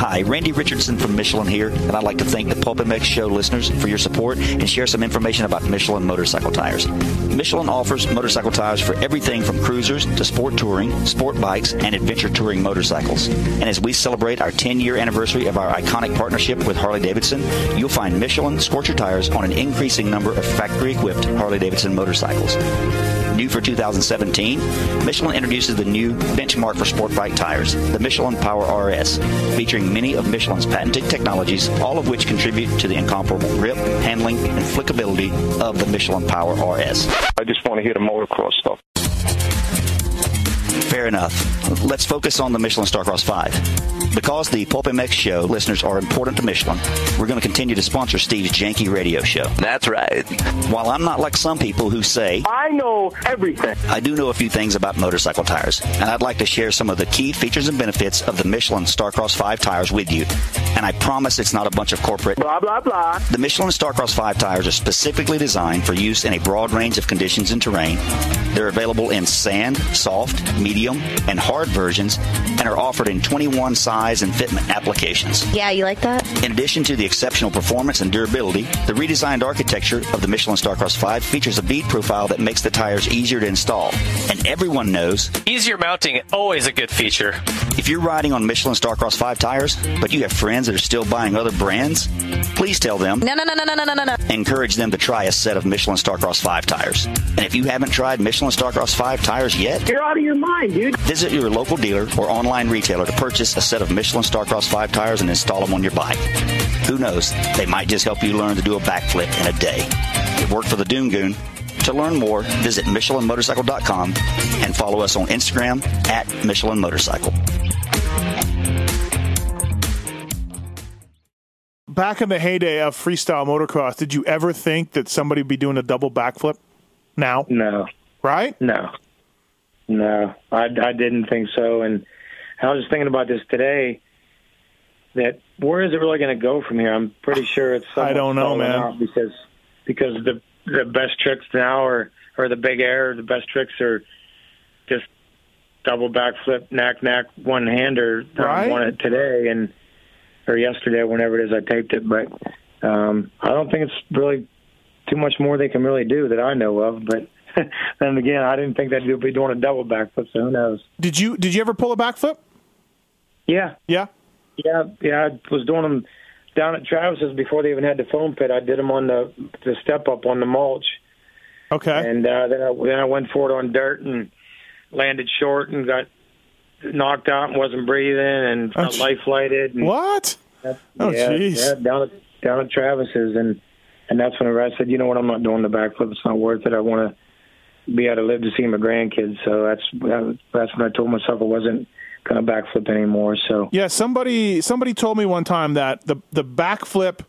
Hi, Randy Richardson from Michelin here, and I'd like to thank the PulpMX Show listeners for your support and share some information about Michelin motorcycle tires. Michelin offers motorcycle tires for everything from cruisers to sport touring, sport bikes, and adventure touring motorcycles. And as we celebrate our ten-year anniversary of our iconic partnership with Harley-Davidson, you'll find Michelin Sportster tires on an increasing number of factory-equipped Harley-Davidson motorcycles. New for two thousand seventeen, Michelin introduces the new benchmark for sport bike tires, the Michelin Power R S, featuring many of Michelin's patented technologies, all of which contribute to the incomparable grip, handling, and flickability of the Michelin Power R S. I just want to hear the motocross stuff. Fair enough. Let's focus on the Michelin Starcross five. Because the PulpMX Show listeners are important to Michelin, we're going to continue to sponsor Steve's janky radio show. That's right. While I'm not like some people who say, I know everything, I do know a few things about motorcycle tires, and I'd like to share some of the key features and benefits of the Michelin Starcross five tires with you. And I promise it's not a bunch of corporate blah, blah, blah. The Michelin Starcross five tires are specifically designed for use in a broad range of conditions and terrain. They're available in sand, soft, medium, and hard versions, and are offered in twenty-one size and fitment applications. Yeah, you like that? In addition to the exceptional performance and durability, the redesigned architecture of the Michelin Starcross five features a bead profile that makes the tires easier to install. And everyone knows, easier mounting, always a good feature. If you're riding on Michelin Starcross five tires, but you have friends that are still buying other brands, please tell them, no, no, no, no, no, no, no, no. Encourage them to try a set of Michelin Starcross five tires. And if you haven't tried Michelin Starcross five tires yet, you're out of your mind. Dude. Visit your local dealer or online retailer to purchase a set of Michelin Starcross five tires and install them on your bike. Who knows? They might just help you learn to do a backflip in a day. It worked for the Doom Goon. To learn more, visit Michelin Motorcycle dot com and follow us on Instagram at Michelin Motorcycle. Back in the heyday of freestyle motocross, did you ever think that somebody would be doing a double backflip? Now? No. Right? No. No, I, I didn't think so. And I was just thinking about this today, that where is it really going to go from here? I'm pretty sure it's somewhat I don't know, man. Because, because the the best tricks now are, or the big air, the best tricks are just double backflip, knack-knack, one-hander. Right. I won it today and or yesterday, whenever it is I taped it. But um, I don't think it's really too much more they can really do that I know of, but... Then again, I didn't think that would be doing a double backflip, so who knows? Did you did you ever pull a backflip? Yeah. Yeah? Yeah, yeah. I was doing them down at Travis's before they even had the foam pit. I did them on the, the step-up on the mulch. Okay. And uh, then, I, then I went for it on dirt and landed short and got knocked out and wasn't breathing and oh, life-lighted. And what? That, oh, jeez. Yeah, yeah, down at, down at Travis's. And And that's whenever I said, you know what, I'm not doing the backflip. It's not worth it. I want to be able to live to see my grandkids. So that's that's when I told myself I wasn't going to backflip anymore. So yeah, somebody somebody told me one time that the the backflip,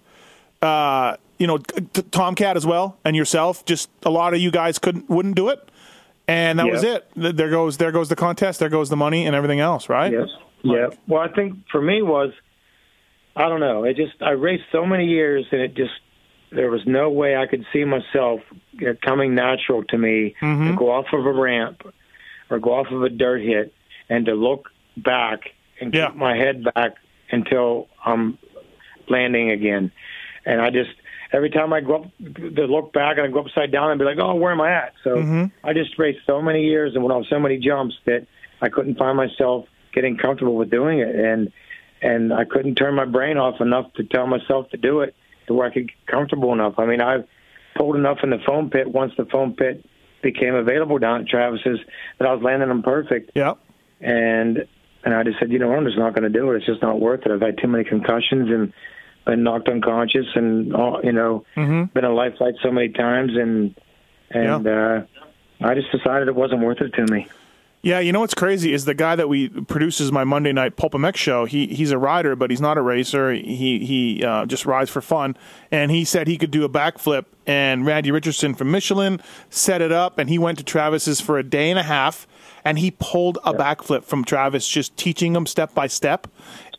uh, you know, t- Tomcat as well and yourself, just a lot of you guys couldn't wouldn't do it, and that yep. was it. There goes there goes the contest, there goes the money and everything else, right? Yes. Like, yeah. Well, I think for me was, I don't know. It just I raced so many years and it just. There was no way I could see myself coming natural to me mm-hmm. to go off of a ramp or go off of a dirt hit and to look back and yeah. keep my head back until I'm landing again. And I just, every time I go up to look back and I go upside down and be like, oh, where am I at? So mm-hmm. I just raced so many years and went off so many jumps that I couldn't find myself getting comfortable with doing it. And, and I couldn't turn my brain off enough to tell myself to do it, where I could get comfortable enough. I mean, I've pulled enough in the foam pit once the foam pit became available down at Travis's that I was landing them perfect. Yep. And and I just said, you know, I'm just not going to do it. It's just not worth it. I've had too many concussions and been knocked unconscious and, all, you know, mm-hmm. been in a life flight so many times. And, and yeah. uh, I just decided it wasn't worth it to me. Yeah, you know what's crazy is the guy that we produces my Monday night PulpMX show. He he's a rider, but he's not a racer. He he uh, just rides for fun. And he said he could do a backflip. And Randy Richardson from Michelin set it up, and he went to Travis's for a day and a half, and he pulled a yep. backflip from Travis, just teaching him step by step.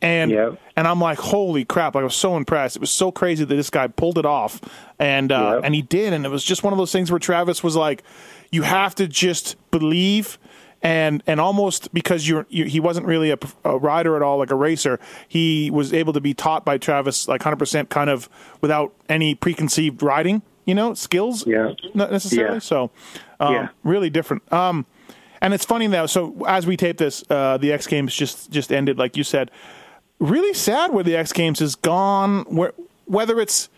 And yep. and I'm like, holy crap! Like, I was so impressed. It was so crazy that this guy pulled it off, and uh, yep. and he did. And it was just one of those things where Travis was like, you have to just believe. And and almost because you're, you he wasn't really a, a rider at all, like a racer, he was able to be taught by Travis, like one hundred percent kind of without any preconceived riding, you know, skills, yeah. not necessarily. Yeah. So um, yeah. really different. Um, and it's funny now. So as we tape this, uh, the X Games just, just ended, like you said. Really sad where the X Games is gone, where, whether it's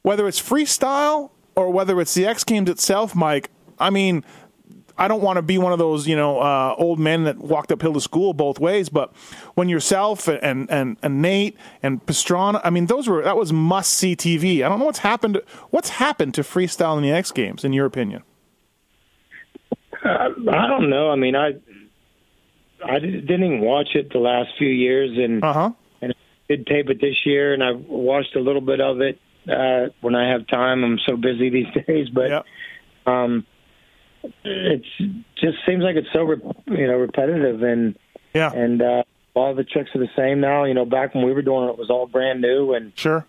whether it's freestyle or whether it's the X Games itself, Mike. I mean, I don't want to be one of those, you know, uh, old men that walked uphill to school both ways. But when yourself and and, and Nate and Pastrana, I mean, those were that was must see T V. I don't know what's happened. What's happened to freestyle in the X Games, in your opinion? Uh, I don't know. I mean, I I didn't even watch it the last few years, and uh-huh. and I did tape it this year, and I watched a little bit of it uh, when I have time. I'm so busy these days, but. Yep. Um, It just seems like it's so, you know, repetitive, and yeah. and uh, all the tricks are the same now. You know, back when we were doing it, it was all brand new, and sure,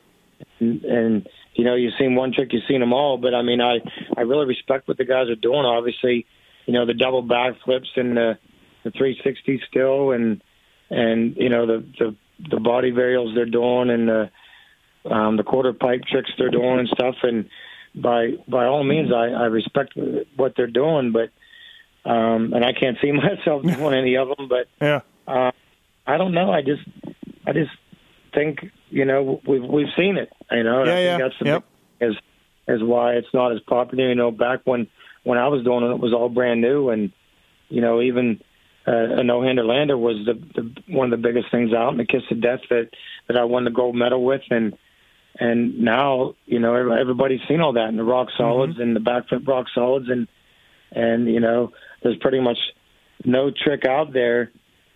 and, and you know, you've seen one trick, you've seen them all. But I mean, I, I really respect what the guys are doing. Obviously, you know, the double backflips and the the three sixty still, and and you know the the, the body varials they're doing, and the um, the quarter pipe tricks they're doing and stuff, and. By by all means, I, I respect what they're doing, but um, and I can't see myself doing any of them. But yeah. uh, I don't know. I just I just think you know we've we've seen it. You know, yeah, I yeah. think that's the yep. big, is is why it's not as popular. You know, back when, when I was doing it, it was all brand new, and you know even uh, a no-hander lander was the, the one of the biggest things out, and the kiss of death that, that I won the gold medal with, and. And now, you know, everybody's seen all that, and the rock solids mm-hmm. and the backflip rock solids. And, and you know, there's pretty much no trick out there,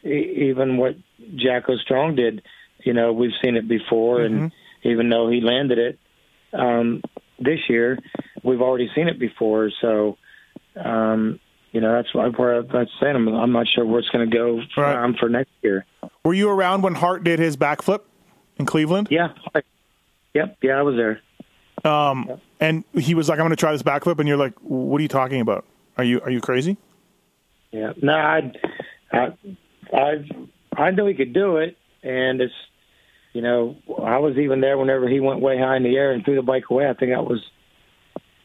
e- even what Jacko Strong did. You know, we've seen it before, mm-hmm. and even though he landed it um, this year, we've already seen it before. So, um, you know, that's why where I'm saying I'm, I'm not sure where it's going to go for, right. um, for next year. Were you around when Hart did his backflip in Cleveland? Yeah, Yep. Yeah, I was there. Um, yep. And he was like, I'm going to try this backflip. And you're like, what are you talking about? Are you, are you crazy? Yeah. No, I, I, I, I knew he could do it. And it's, you know, I was even there whenever he went way high in the air and threw the bike away. I think that was,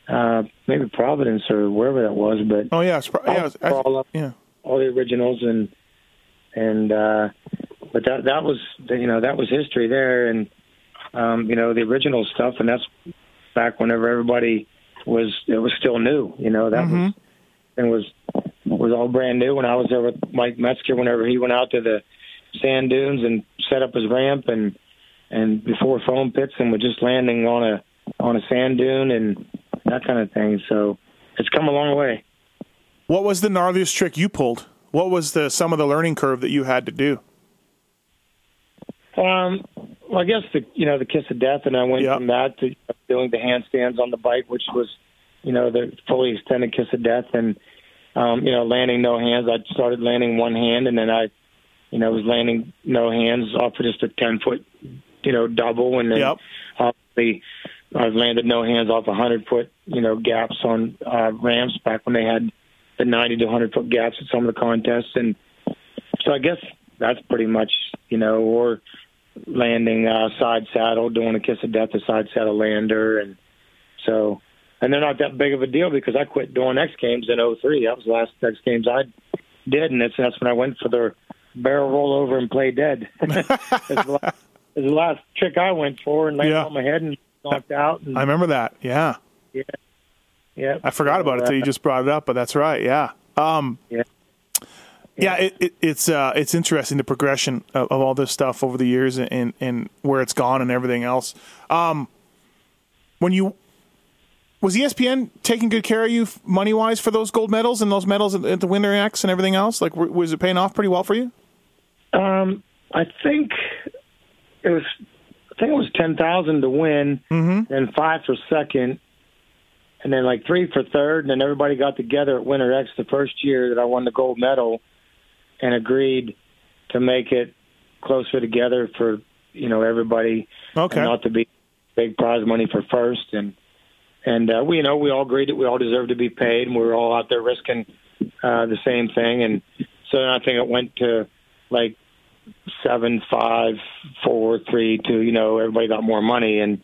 uh, maybe Providence or wherever that was, but oh yeah. Pro- yeah, was, I, all, up, yeah. all the originals and, and, uh, but that, that was, you know, that was history there. And, Um, you know, the original stuff, and that's back whenever everybody was, it was still new, you know, that mm-hmm. was, and was, was all brand new. When I was there with Mike Metzger, whenever he went out to the sand dunes and set up his ramp and, and before foam pits and was just landing on a, on a sand dune and that kind of thing. So it's come a long way. What was the gnarliest trick you pulled? What was the some of the learning curve that you had to do? Um, well, I guess the you know the kiss of death, and I went yep. from that to doing the handstands on the bike, which was you know the fully extended kiss of death, and um, you know landing no hands. I started landing one hand, and then I you know was landing no hands off of just a ten foot you know double, and then yep. obviously I've landed no hands off a hundred foot you know gaps on uh, ramps back when they had the ninety to hundred foot gaps at some of the contests, and so I guess that's pretty much you know or landing uh, side saddle, doing a kiss of death, a side saddle lander, and so, and they're not that big of a deal because I quit doing X Games in oh three. That was the last X Games I did, and that's, that's when I went for the barrel rollover and play dead. It's the, the last trick I went for and landed yeah. on my head and knocked out. And, I remember that. Yeah. Yeah. Yeah. I forgot about uh, it until you just brought it up, but that's right. Yeah. Um, yeah. Yeah, it, it, it's uh, it's interesting, the progression of, of all this stuff over the years and, and where it's gone and everything else. Um, when you was E S P N taking good care of you money wise for those gold medals and those medals at, at the Winter X and everything else? Like, was it paying off pretty well for you? Um, I think it was. I think it was ten thousand to win, mm-hmm. and five for second. And then like three for third, and then everybody got together at Winter X the first year that I won the gold medal, and agreed to make it closer together for you know everybody, okay. and not to be big prize money for first, and and uh, we you know we all agreed that we all deserved to be paid, and we were all out there risking uh, the same thing, and so then I think it went to like seven, five, four, three, two. You know everybody got more money, and.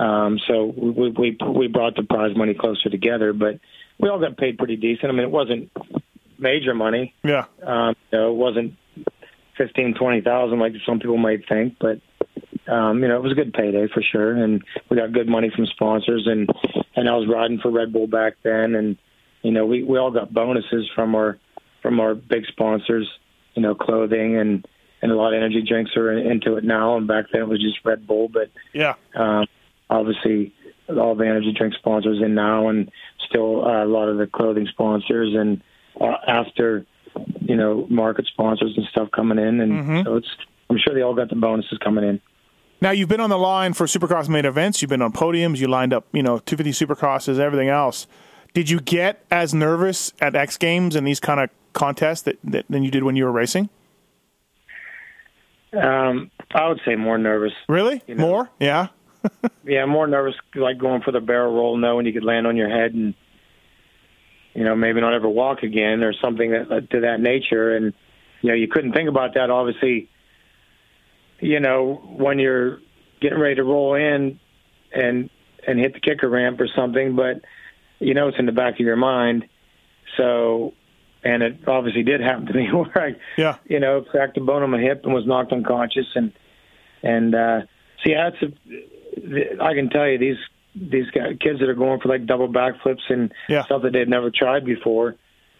Um, so we, we we brought the prize money closer together, but we all got paid pretty decent. I mean, it wasn't major money. Yeah. Um, you know, it wasn't fifteen, twenty thousand like some people might think, but um, you know, it was a good payday for sure, and we got good money from sponsors, and, and I was riding for Red Bull back then, and you know, we, we all got bonuses from our from our big sponsors, you know, clothing and, and a lot of energy drinks are into it now, and back then it was just Red Bull, but yeah. Um, obviously, all the energy drink sponsors in now, and still uh, a lot of the clothing sponsors, and uh, after, you know, market sponsors and stuff coming in, and mm-hmm. so it's. I'm sure they all got the bonuses coming in. Now you've been on the line for Supercross main events. You've been on podiums. You lined up, you know, two fifty Supercrosses, everything else. Did you get as nervous at X Games and these kind of contests that, that than you did when you were racing? Um, I would say more nervous. Really? You know? More? Yeah. Yeah, I'm more nervous, like going for the barrel roll, knowing you could land on your head and, you know, maybe not ever walk again or something that, to that nature. And, you know, you couldn't think about that, obviously, you know, when you're getting ready to roll in and and hit the kicker ramp or something. But, you know, it's in the back of your mind. So, and it obviously did happen to me where I, yeah. you know, cracked a bone on my hip and was knocked unconscious. And, and uh, so, yeah, it's a... I can tell you these these guys, kids that are going for like double backflips and yeah. stuff that they've never tried before,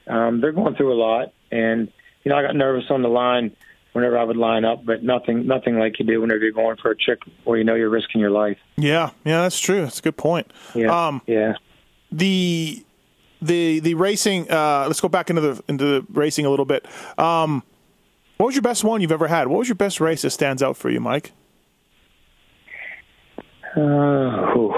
um, they're going through a lot. And you know, I got nervous on the line whenever I would line up, but nothing nothing like you do whenever you're going for a trick or you know you're risking your life. Yeah, yeah, that's true. That's a good point. Yeah, um, yeah. The the the racing. Uh, let's go back into the into the racing a little bit. Um, what was your best one you've ever had? What was your best race that stands out for you, Mike? Uh,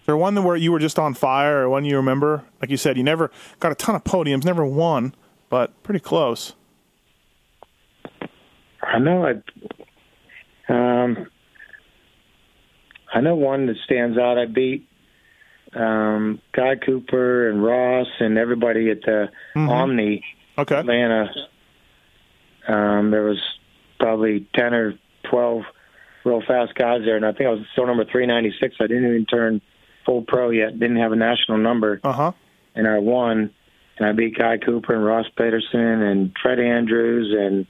is there one where you were just on fire or one you remember? Like you said, you never got a ton of podiums, never won, but pretty close. I know I, um, I know one that stands out. I beat um, Guy Cooper and Ross and everybody at the mm-hmm. Omni okay. Atlanta. Um, there was probably ten or twelve real fast guys there, and I think I was still number three ninety-six. I didn't even turn full pro yet, didn't have a national number, uh-huh. and I won, and I beat Guy Cooper and Ross Peterson and Fred Andrews and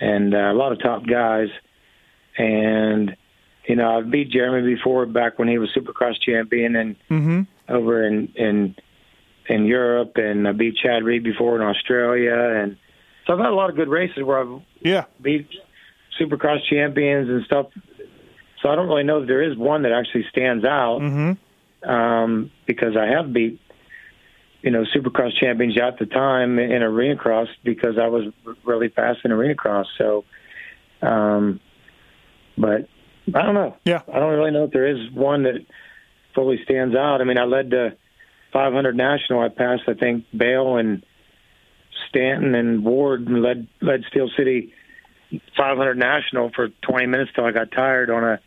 and uh, a lot of top guys. And, you know, I beat Jeremy before back when he was Supercross champion and mm-hmm. over in, in, in Europe, and I beat Chad Reed before in Australia. And so I've had a lot of good races where I've yeah. beat Supercross champions and stuff So I don't really know that there is one that actually stands out, mm-hmm. um, because I have beat, you know, Supercross champions at the time in arena cross because I was really fast in arena cross. So, um, but I don't know. Yeah, I don't really know if there is one that fully stands out. I mean, I led the five hundred national. I passed, I think, Bale and Stanton and Ward, and led led Steel City five hundred national for twenty minutes till I got tired on a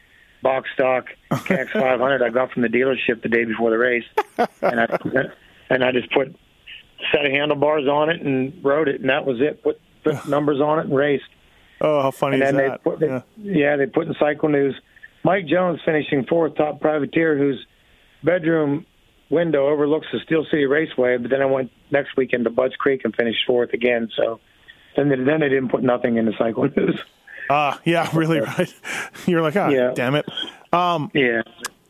box stock K X five hundred I got from the dealership the day before the race, and I and I just put a set of handlebars on it and rode it, and that was it. Put, put numbers on it and raced. Oh, how funny and is that? They put, they, yeah. yeah, they put in Cycle News. Mike Jones finishing fourth, top privateer, whose bedroom window overlooks the Steel City Raceway, but then I went next weekend to Budds Creek and finished fourth again, so then they, then they didn't put nothing in the Cycle News. Ah, uh, yeah, really, so, right. You're like, ah, yeah. damn it. Um, yeah.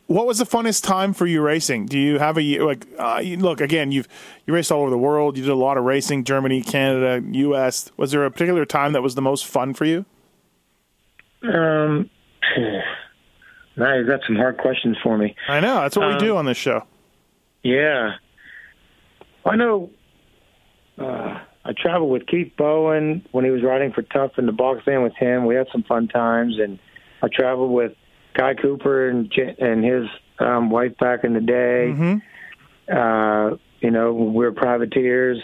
What was the funnest time for you racing? Do you have a year, like, uh, you, look, again, you've you raced all over the world. You did a lot of racing, Germany, Canada, U S. Was there a particular time that was the most fun for you? Um, now you've got some hard questions for me. I know. That's what um, we do on this show. Yeah. I know uh, I traveled with Keith Bowen when he was riding for Tough in the box van with him. We had some fun times, and I traveled with Guy Cooper and and his um, wife back in the day. Mm-hmm. Uh, you know, we were privateers.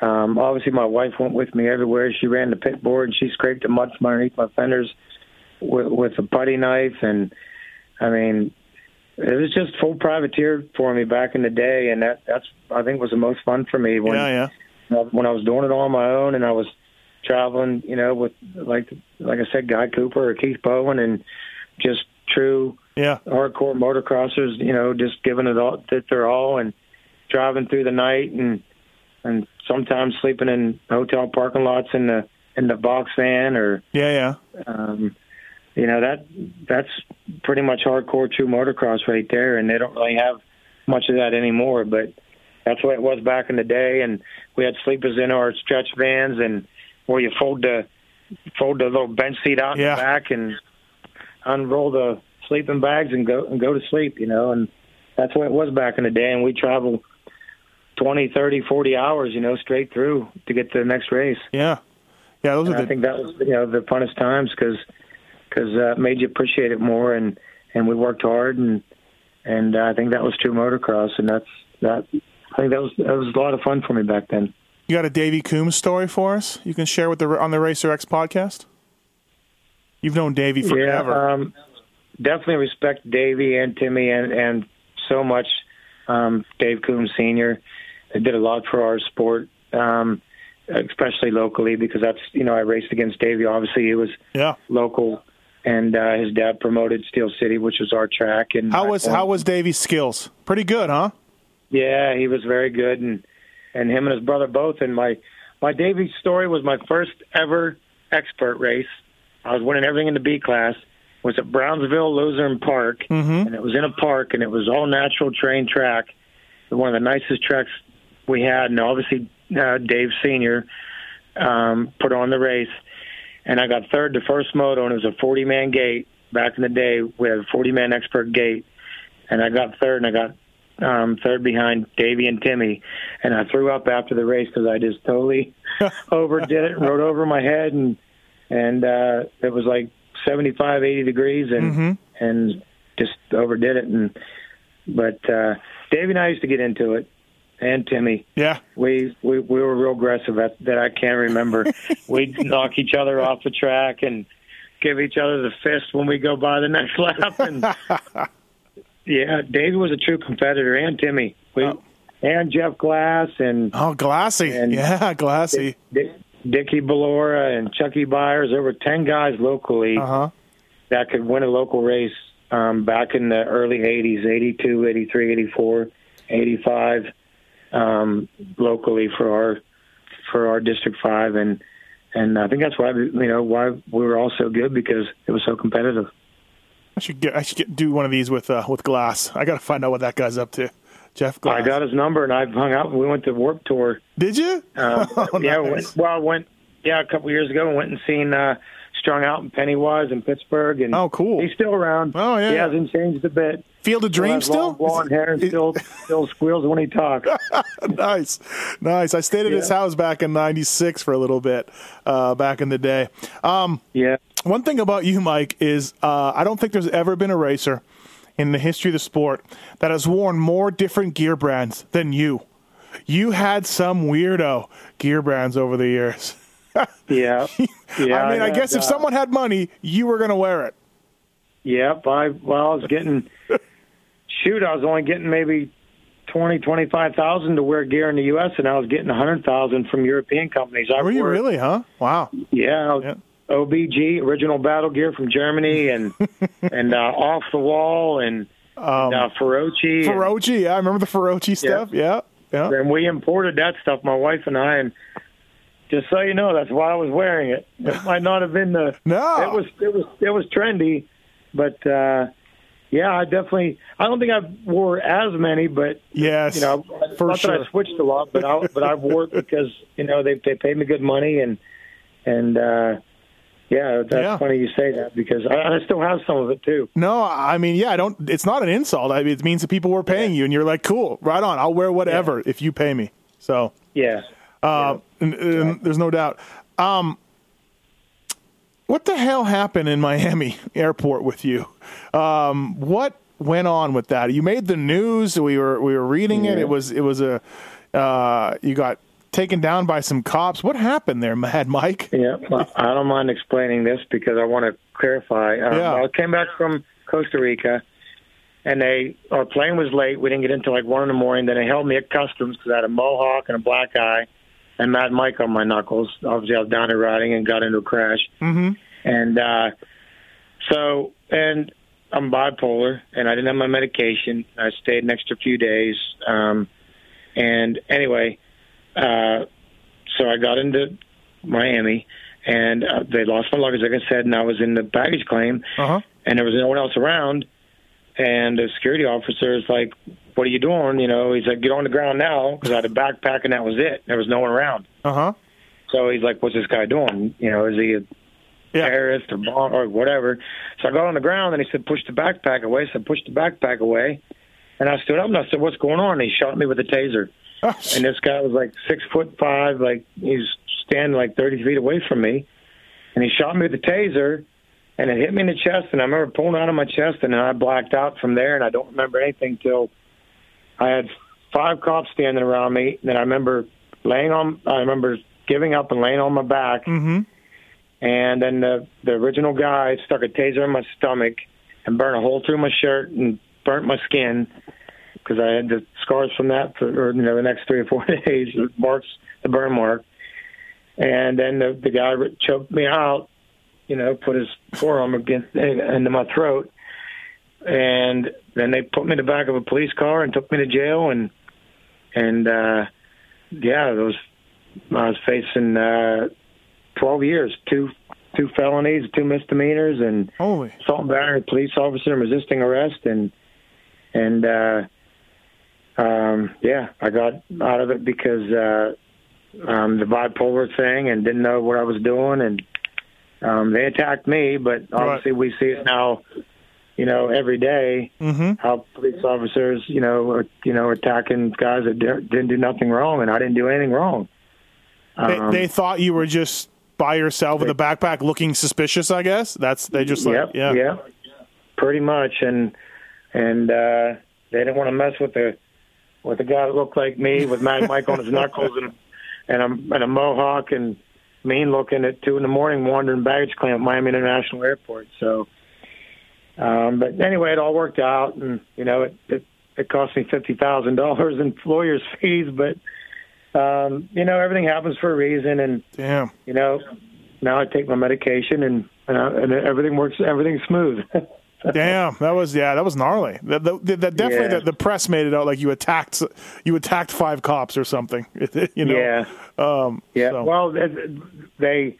Um, obviously, my wife went with me everywhere. She ran the pit board, and she scraped the mud from underneath my fenders with, with a putty knife. And, I mean, it was just full privateer for me back in the day, and that that's I think was the most fun for me when yeah, yeah. when I was doing it all on my own and I was traveling, you know, with like like I said, Guy Cooper or Keith Bowen and just true yeah. hardcore motocrossers, you know, just giving it all that they're all and driving through the night and and sometimes sleeping in hotel parking lots in the in the box van or yeah yeah. Um, You know, that that's pretty much hardcore true motocross right there, and they don't really have much of that anymore, but that's what it was back in the day. And we had sleepers in our stretch vans and where you fold the fold the little bench seat out yeah. in the back and unroll the sleeping bags and go and go to sleep, you know, and that's what it was back in the day. And we traveled twenty, thirty, forty hours, you know, straight through to get to the next race. Yeah. Yeah, those and are the... I think that was, you know, the funnest times because – because uh, it made you appreciate it more, and, and we worked hard, and and uh, I think that was true motocross, and that's that. I think that was that was a lot of fun for me back then. You got a Davey Coombs story for us? You can share with the on the RacerX podcast. You've known Davey forever. Yeah, um, definitely respect Davey and Timmy, and and so much. Um, Dave Coombs Senior They did a lot for our sport, um, especially locally, because that's you know I raced against Davey. Obviously, he was yeah. local. And uh, his dad promoted Steel City, which was our track. And how was how was Davey's skills? Pretty good, huh? Yeah, he was very good, and and him and his brother both. And my my Davey story was my first ever expert race. I was winning everything in the B class. It was at Brownsville Luzerne Park, mm-hmm. and it was in a park, and it was all natural terrain track. One of the nicest tracks we had, and obviously uh, Dave Senior um, put on the race. And I got third to first moto, and it was a forty-man gate. Back in the day, we had a forty-man expert gate. And I got third, and I got um, third behind Davey and Timmy. And I threw up after the race because I just totally overdid it and rode over my head. And and uh, it was like seventy-five, eighty degrees, and mm-hmm. and just overdid it. And But uh, Davey and I used to get into it. And Timmy, yeah, we, we we were real aggressive at, that I can't remember. We'd knock each other off the track and give each other the fist when we go by the next lap. And yeah, Davey was a true competitor, and Timmy, we, oh. and Jeff Glass, and oh, Glassy, and yeah, Glassy, Dick, Dick, Dickie Ballora, and Chucky Byers. There were ten guys locally uh-huh. that could win a local race um, back in the early eighties, eighty-two, eighty-three, eighty-four, eighty-five. Um, locally for our for our District Five, and and I think that's why you know why we were all so good because it was so competitive. I should get I should get, do one of these with uh, with Glass. I got to find out what that guy's up to. Jeff Glass. I got his number and I've hung out. We went to Warped Tour. Did you? Uh, oh, yeah. Nice. Went, well, I went yeah a couple years ago and went and seen uh, strung out in Pennywise and Pittsburgh. And oh, cool. He's still around. Oh, yeah. He hasn't changed a bit. Field of Dreams still? Blonde hair and still, still squeals when he talks. Nice. Nice. I stayed at yeah. his house back in ninety-six for a little bit uh, back in the day. Um, yeah. One thing about you, Mike, is uh, I don't think there's ever been a racer in the history of the sport that has worn more different gear brands than you. You had some weirdo gear brands over the years. yeah. yeah. I mean, I guess uh, if someone had money, you were going to wear it. Yep. I, well, I was getting, shoot, I was only getting maybe twenty, twenty-five thousand to wear gear in the U S, and I was getting one hundred thousand from European companies. I were you really, huh? Wow. Yeah. yeah. O B G, original battle gear from Germany, and and uh, Off the Wall, and, um, and uh, Feroci. Feroci, and, yeah. I remember the Feroci stuff. Yeah. yeah. Yeah. And we imported that stuff, my wife and I, and just so you know, that's why I was wearing it. It might not have been the no. It was it was it was trendy, but uh, yeah, I definitely. I don't think I wore as many, but yes, you know, for not sure. that I switched a lot, but I but I wore it because you know they they paid me good money, and and uh, yeah, that's yeah. funny you say that because I, I still have some of it too. No, I mean, yeah, I don't. It's not an insult. I mean, it means that people were paying yeah. you, and you're like, cool, right on. I'll wear whatever yeah. if you pay me. So yeah, uh, yeah. And, and right. there's no doubt. Um, what the hell happened in Miami airport with you? Um, what went on with that? You made the news. We were we were reading yeah. it. It was it was a uh, you got. taken down by some cops. What happened there, Mad Mike? Yeah, I don't mind explaining this because I want to clarify. Um, yeah. I came back from Costa Rica, and they our plane was late. We didn't get in until like one in the morning. Then they held me at customs because I had a mohawk and a black eye and Mad Mike on my knuckles. Obviously, I was down there riding and got into a crash. Mm-hmm. And uh, so, and I'm bipolar, and I didn't have my medication. I stayed an extra few days. Um, and anyway... Uh, so I got into Miami, and uh, they lost my luggage, like I said, and I was in the baggage claim, uh-huh. and there was no one else around, and the security officer is like, what are you doing? You know, he's like, get on the ground now, because I had a backpack, and that was it. There was no one around. Uh-huh. So he's like, what's this guy doing? You know, is he a yeah. terrorist or bomb or whatever? So I got on the ground, and he said, push the backpack away. So I said, push the backpack away, and I stood up, and I said, what's going on? And he shot me with a taser. And this guy was like six foot five, like he's standing like thirty feet away from me, and he shot me with a taser, and it hit me in the chest. And I remember pulling out of my chest, and then I blacked out from there. And I don't remember anything till I had five cops standing around me. And then I remember laying on, I remember giving up and laying on my back. Mm-hmm. And then the the original guy stuck a taser in my stomach and burnt a hole through my shirt and burnt my skin, because I had the scars from that for you know, the next three or four days, marks, the burn mark. And then the, the guy choked me out, you know, put his forearm against into my throat. And then they put me in the back of a police car and took me to jail. And, and uh, yeah, those, I was facing uh, twelve years, two two felonies, two misdemeanors, and Holy. assault and battery, police officer, and resisting arrest. And, and uh Um, yeah, I got out of it because uh, um, the bipolar thing, and didn't know what I was doing, and um, they attacked me. But obviously, right. we see it now, you know, every day mm-hmm. how police officers, you know, are, you know, attacking guys that didn't do nothing wrong, and I didn't do anything wrong. Um, they, they thought you were just by yourself with a backpack, looking suspicious. I guess that's they just like yep, yeah, yeah, pretty much, and and uh, they didn't want to mess with the. With a guy that looked like me, with Mad Mike on his knuckles and and a, and a mohawk and mean looking at two in the morning, wandering baggage claim at Miami International Airport. So, um, but anyway, it all worked out, and you know, it it, it cost me fifty thousand dollars in lawyers' fees. But um, you know, everything happens for a reason, and damn, you know, now I take my medication, and and, I, and everything works, everything's smooth. Damn, that was yeah, that was gnarly. That definitely yeah. the, the press made it out like you attacked you attacked five cops or something. You know, yeah, um, yeah. So. Well, they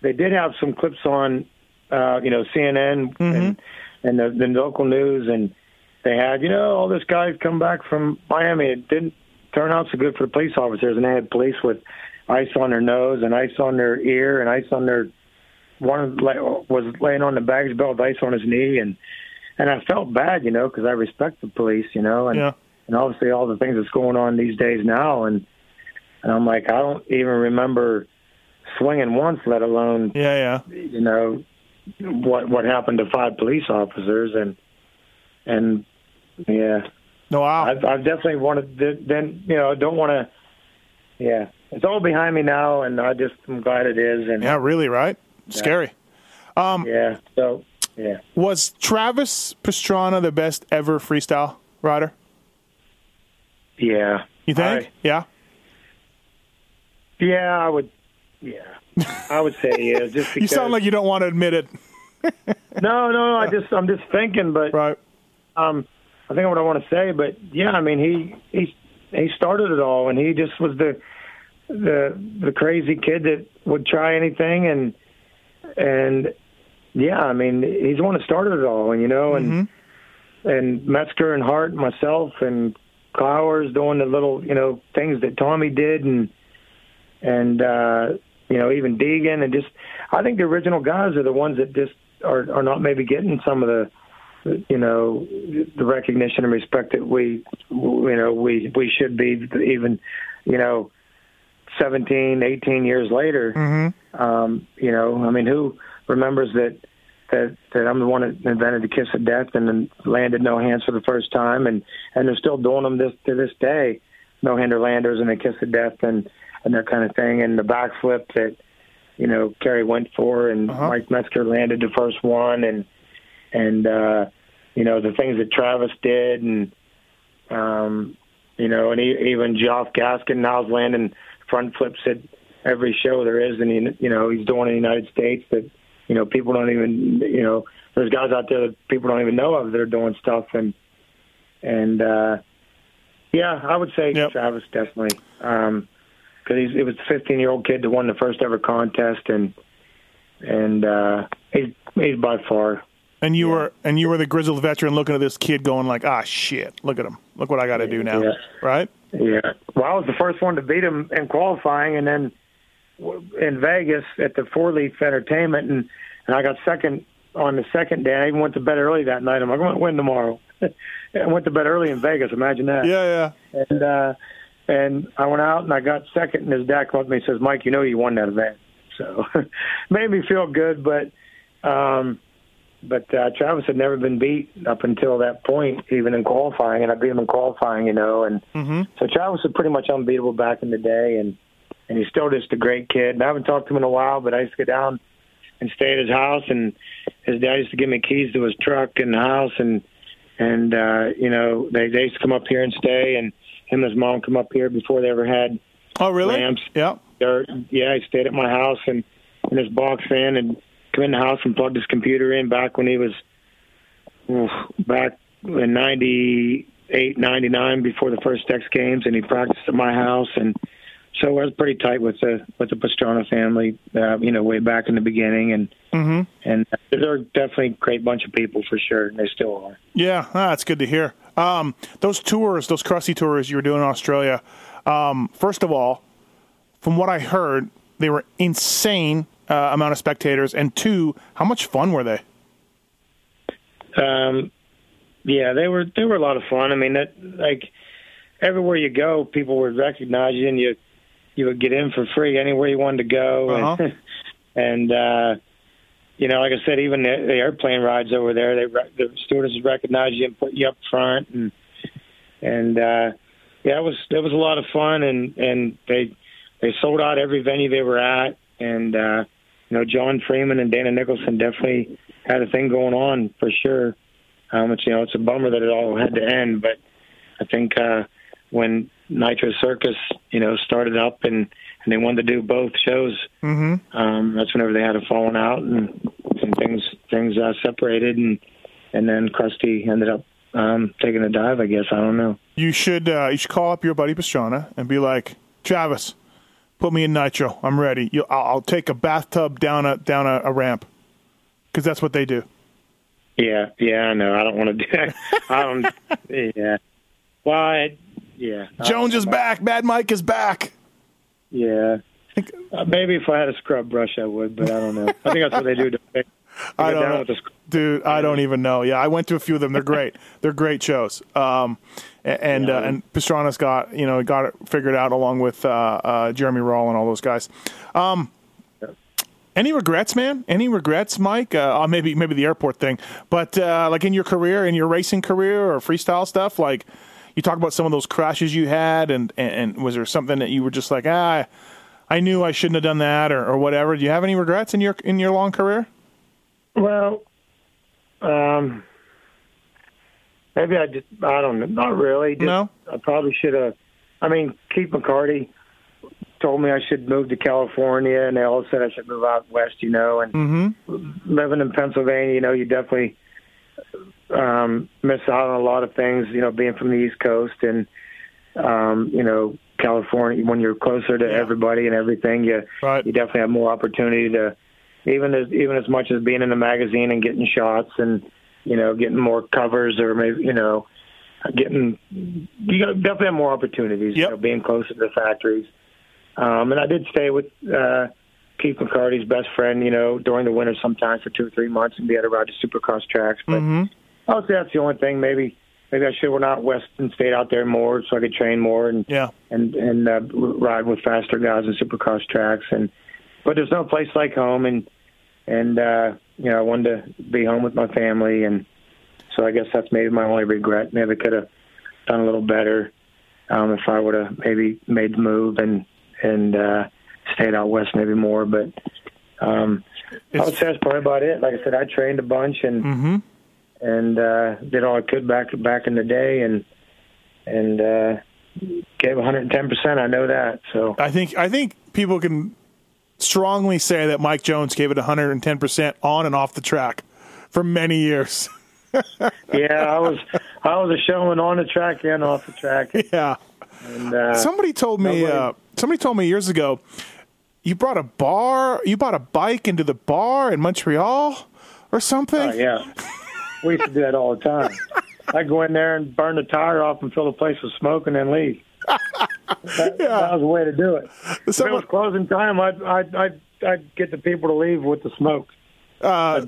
they did have some clips on, uh, you know, C N N mm-hmm. and and the, the local news, and they had you know all this guy come back from Miami. It didn't turn out so good for the police officers, and they had police with ice on their nose and ice on their ear and ice on their one was laying on the baggage belt, ice on his knee, and and I felt bad, you know, because I respect the police, you know, and yeah. and obviously all the things that's going on these days now, and and I'm like, I don't even remember swinging once, let alone, yeah, yeah. you know, what what happened to five police officers, and and yeah, no, wow. I've, I've definitely wanted to, then, you know, I don't want to, yeah. It's all behind me now, and I just am glad it is. And yeah, really, right? Yeah. Scary. Um, yeah. So, yeah. Was Travis Pastrana the best ever freestyle rider? Yeah. You think? I, yeah. Yeah, I would. Yeah, I would say yeah. Just because, you sound like you don't want to admit it. no, no, no. I just I'm just thinking, but right. Um, I think what I want to say, but yeah, I mean he he he started it all, and he just was the. the the crazy kid that would try anything, and and yeah, I mean he's the one that started it all, and you know, and mm-hmm. and Metzger and Hart and myself and Clowers doing the little, you know, things that Tommy did, and and uh you know, even Deegan, and just I think the original guys are the ones that just are are not maybe getting some of the, you know, the recognition and respect that we you know we we should be, even, you know, seventeen, eighteen years later. Mm-hmm. Um, you know, I mean, who remembers that, that that I'm the one that invented the kiss of death and then landed no hands for the first time, and, and they're still doing them this, to this day, no hander landers and the kiss of death and, and that kind of thing, and the backflip that, you know, Kerry went for, and uh-huh. Mike Metzger landed the first one, and and uh, you know, the things that Travis did, and um, you know, and he, even Geoff Gaskin now's landing front flips at every show there is, and he, you know, he's doing in the United States that, you know, people don't even, you know, there's guys out there that people don't even know of that are doing stuff, and and uh, yeah, I would say yep. Travis definitely, because um, he was the fifteen-year-old kid that won the first ever contest, and and uh, he's he's by far. And you yeah. were and you were the grizzled veteran looking at this kid going like, ah, shit, look at him, look what I got to do now, yeah. right? Yeah. Well, I was the first one to beat him in qualifying, and then in Vegas at the Four Leaf Entertainment, and, and I got second on the second day. I even went to bed early that night. I'm like, I'm going to win tomorrow. I went to bed early in Vegas. Imagine that. Yeah, yeah. And uh, and I went out, and I got second, and his dad called me and says, Mike, you know you won that event. So made me feel good, but um, but uh, Travis had never been beat up until that point, even in qualifying, and I beat him in qualifying, you know. And mm-hmm. so Travis was pretty much unbeatable back in the day, and, and he's still just a great kid. And I haven't talked to him in a while, but I used to go down and stay at his house, and his dad used to give me keys to his truck and the house, and, and uh, you know, they, they used to come up here and stay, and him and his mom come up here before they ever had oh, really? ramps. Yeah. Dirt. Yeah, he stayed at my house and in his box fan, and come in the house and plugged his computer in back when he was oof, back in ninety-eight, ninety-nine before the first X Games, and he practiced at my house, and so I was pretty tight with the with the Pastrana family, uh, you know, way back in the beginning, and mm-hmm. and they're definitely a great bunch of people for sure, and they still are. Yeah, that's good to hear. Um, those tours, those crusty tours you were doing in Australia, um, first of all, from what I heard, they were insane. Uh, amount of spectators, and two, how much fun were they? Um, yeah, they were they were a lot of fun. I mean, that, like, everywhere you go, people would recognize you, and you you would get in for free anywhere you wanted to go. Uh-huh. And, and uh, you know, like I said, even the, the airplane rides over there, they re- the stewardesses recognize you and put you up front, and and uh, yeah, it was it was a lot of fun, and and they they sold out every venue they were at, and uh, you know, John Freeman and Dana Nicholson definitely had a thing going on for sure. Um, it's, you know, it's a bummer that it all had to end, but I think uh, when Nitro Circus, you know, started up and, and they wanted to do both shows, mm-hmm. um, that's whenever they had a falling out and, and things things uh, separated, and and then Krusty ended up um, taking a dive. I guess I don't know. You should uh, you should call up your buddy Pastrana and be like, Travis, put me in Nitro. I'm ready. You, I'll, I'll take a bathtub down a down a, a ramp, because that's what they do. Yeah, yeah, I know. I don't want to do that. I don't. Yeah. Well, I, yeah. Jones is back. Bad Mike is back. Yeah. think, uh, maybe if I had a scrub brush, I would, but I don't know. I think that's what they do. To pick. I don't down with the dude. I don't even know. Yeah, I went to a few of them. They're great. They're great shows. Um, and yeah. uh, and Pastrana's got you know got it figured out along with uh, uh, Jeremy Rawl and all those guys. Um, Any regrets, man? Any regrets, Mike? Uh, maybe maybe the airport thing, but uh, like in your career, in your racing career or freestyle stuff, like you talk about some of those crashes you had, and, and, and was there something that you were just like, ah, I knew I shouldn't have done that, or, or whatever? Do you have any regrets in your in your long career? Well, um, maybe I just I don't know, not really. Just, no, I probably should have. I mean, Keith McCarty told me I should move to California, and they all said I should move out west, you know, and mm-hmm. living in Pennsylvania, you know, you definitely um, miss out on a lot of things, you know, being from the East Coast and, um, you know, California, when you're closer to yeah. everybody and everything, you right. you definitely have more opportunity to, even as, even as much as being in the magazine and getting shots and, you know, getting more covers or maybe, you know, getting, you definitely have more opportunities, yep. you know, being closer to the factories. Um, and I did stay with uh, Keith McCarty's best friend, you know, during the winter sometimes for two or three months and be able to ride the Supercross tracks. But mm-hmm. I would say that's the only thing. Maybe maybe I should have went out west and stayed out there more so I could train more and yeah. and, and uh, ride with faster guys on Supercross tracks. And But there's no place like home, and, and uh, you know, I wanted to be home with my family. And so I guess that's maybe my only regret. Maybe I could have done a little better um, if I would have maybe made the move and and uh, stayed out west maybe more, but um, I would say that's probably about it. Like I said, I trained a bunch and mm-hmm. and uh, did all I could back back in the day, and and uh, gave one hundred ten percent. I know that. So I think I think people can strongly say that Mike Jones gave it one hundred ten percent on and off the track for many years. yeah, I was I was a showman on the track and off the track. Yeah. And, uh, somebody told me. Nobody, uh, Somebody told me years ago, you brought a bar, you bought a bike into the bar in Montreal or something. Uh, yeah, we used to do that all the time. I'd go in there and burn the tire off and fill the place with smoke and then leave. That, yeah. that was the way to do it. Someone, if it was closing time, I'd, I'd, I'd, I'd get the people to leave with the smoke. Uh,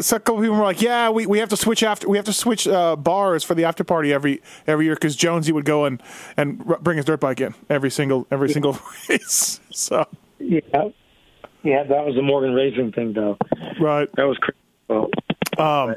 so a couple people were like, "Yeah, we, we have to switch after we have to switch uh, bars for the after party every every year because Jonesy would go and, and r- bring his dirt bike in every single every yeah. single race." So yeah, yeah, that was the Morgan Racing thing, though. Right, that was crazy. Well, um,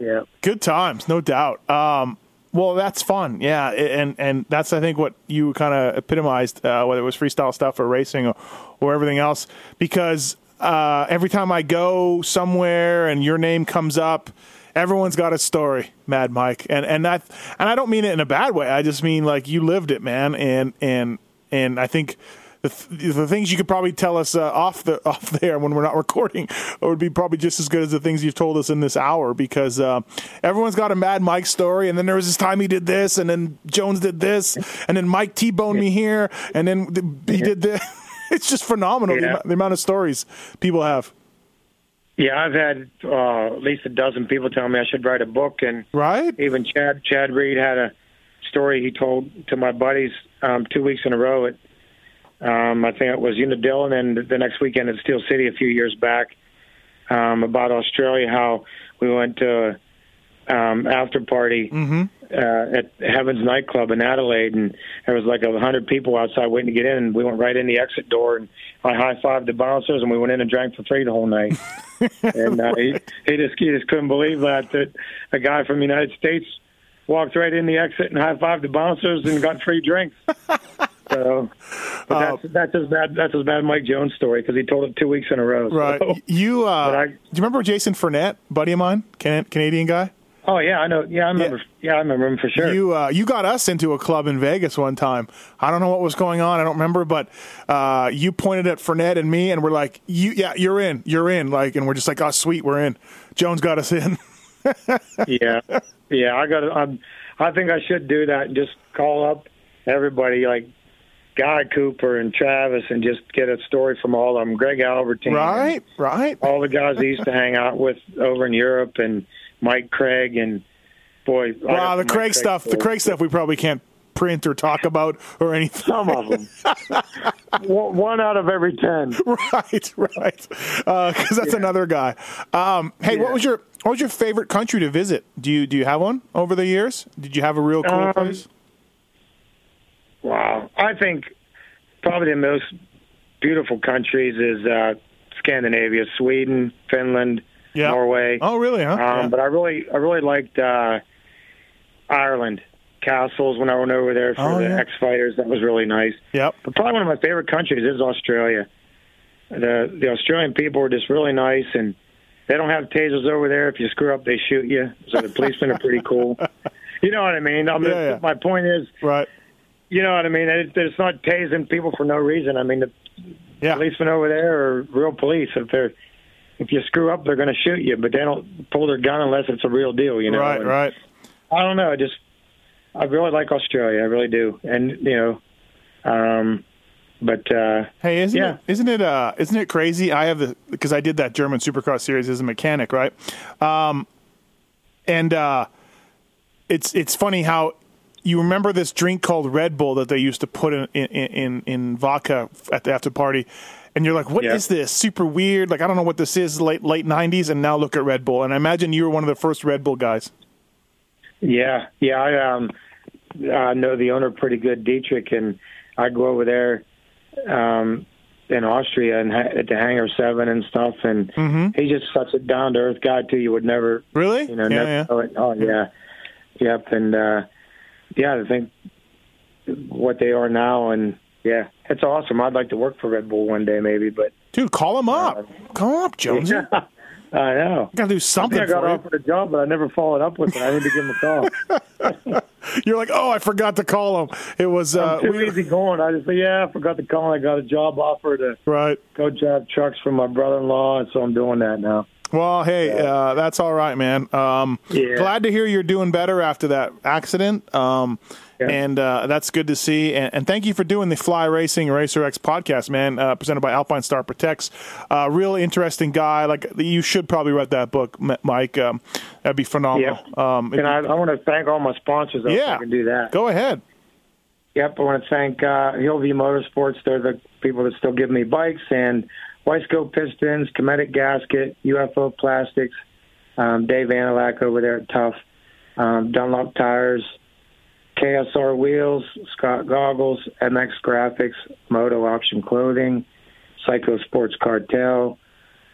yeah, good times, no doubt. Um, well, that's fun, yeah, and and that's I think what you kind of epitomized, uh, whether it was freestyle stuff or racing or, or everything else, because. Uh, every time I go somewhere and your name comes up, everyone's got a story, Mad Mike, and and that and I don't mean it in a bad way. I just mean like you lived it, man, and and and I think the th- the things you could probably tell us uh, off the off there when we're not recording would be probably just as good as the things you've told us in this hour because uh, everyone's got a Mad Mike story, and then there was this time he did this, and then Jones did this, and then Mike T-boned me here, and then he did this. It's just phenomenal, yeah. the, the amount of stories people have. Yeah, I've had uh, at least a dozen people tell me I should write a book. And right? even Chad Chad Reed had a story he told to my buddies um, two weeks in a row. At, um, I think it was Unadilla and then the next weekend at Steel City a few years back um, about Australia, how we went to an um, after-party mm-hmm. uh, at Heaven's Nightclub in Adelaide, and there was like one hundred people outside waiting to get in, and we went right in the exit door, and I high-fived the bouncers, and we went in and drank for free the whole night. and uh, he, he, just, he just couldn't believe that, that a guy from the United States walked right in the exit and high-fived the bouncers and got free drinks. So but uh, that's, that's as bad. That's as bad. Mike Jones' story because he told it two weeks in a row. Right. So. You uh, I, do you remember Jason Fournette, buddy of mine, Can- Canadian guy? Oh yeah, I know. Yeah, I remember. Yeah, yeah I remember him for sure. You uh, you got us into a club in Vegas one time. I don't know what was going on. I don't remember, but uh, you pointed at Fournette and me, and we're like, "You, yeah, you're in, you're in." Like, and we're just like, "Oh, sweet, we're in." Jones got us in. yeah, yeah, I got. I'm, I think I should do that and just call up everybody, like Guy Cooper and Travis, and just get a story from all of them. Greg Albertine, right, right. All the guys he used to hang out with over in Europe and. Mike Craig and boy, wow, the Craig, Craig stuff. Boy. The Craig stuff we probably can't print or talk about or anything. Some of them. One out of every ten. Right, right. Because uh, that's yeah. another guy. Um, hey, yeah. what was your what was your favorite country to visit? Do you do you have one over the years? Did you have a real cool um, place? Wow, I think probably the most beautiful countries is uh, Scandinavia, Sweden, Finland, yeah. Norway. Oh, really? Huh? Um, yeah. But I really, I really liked uh, Ireland. Castles when I went over there for oh, the yeah. X Fighters, that was really nice. Yep. But probably one of my favorite countries is Australia. The the Australian people are just really nice, and they don't have tasers over there. If you screw up, they shoot you. So the policemen are pretty cool. You know what I mean? I mean yeah, yeah. My point is, right? You know what I mean? It, it's not tasing people for no reason. I mean, the yeah. policemen over there are real police. If they're if you screw up, they're going to shoot you. But they don't pull their gun unless it's a real deal. You know? Right, and right. I don't know. Just I really like Australia. I really do. And you know, um, but uh, hey, isn't yeah. it, isn't it uh, isn't it crazy? I have the because I did that German Supercross series as a mechanic, right? Um, and uh, it's it's funny how. You remember this drink called Red Bull that they used to put in in, in, in vodka at the after party, and you're like, "What yeah. is this? Super weird! Like I don't know what this is." Late late nineties, and now look at Red Bull. And I imagine you were one of the first Red Bull guys. Yeah, yeah, I, um, I know the owner pretty good, Dietrich, and I go over there um, in Austria and at the Hangar Seven and stuff, and mm-hmm. he's just such a down to earth guy too. You would never really, you know, yeah, never yeah. know it. Oh yeah, yep, and. uh Yeah, I think what they are now, and yeah, it's awesome. I'd like to work for Red Bull one day, maybe. But dude, call them up, uh, call them up, Jonesy. Yeah, I know. Got to do something. I, think I got offered a job, but I never followed up with it. I need to give him a call. You're like, oh, I forgot to call him. It was uh, I'm too we... easy going. I just say, yeah, I forgot to call. I got a job offer to right. go drive trucks for my brother-in-law, and so I'm doing that now. Well, hey, uh, that's all right, man. Um, yeah. Glad to hear you're doing better after that accident, um, yeah. and uh, that's good to see. And, and thank you for doing the Fly Racing RacerX podcast, man, uh, presented by Alpine Star Protects. Uh, real interesting guy. Like you should probably read that book, Mike. Um, that'd be phenomenal. Yeah. Um, and I, I want to thank all my sponsors. Though, yeah, if I can do that. Go ahead. Yep, I want to thank uh, Hillview Motorsports. They're the people that still give me bikes and. Weisco Pistons, Kometic Gasket, U F O Plastics, um, Dave Anilak over there at Tough, um, Dunlop Tires, K S R Wheels, Scott Goggles, M X Graphics, Moto Option Clothing, Psycho Sports Cartel,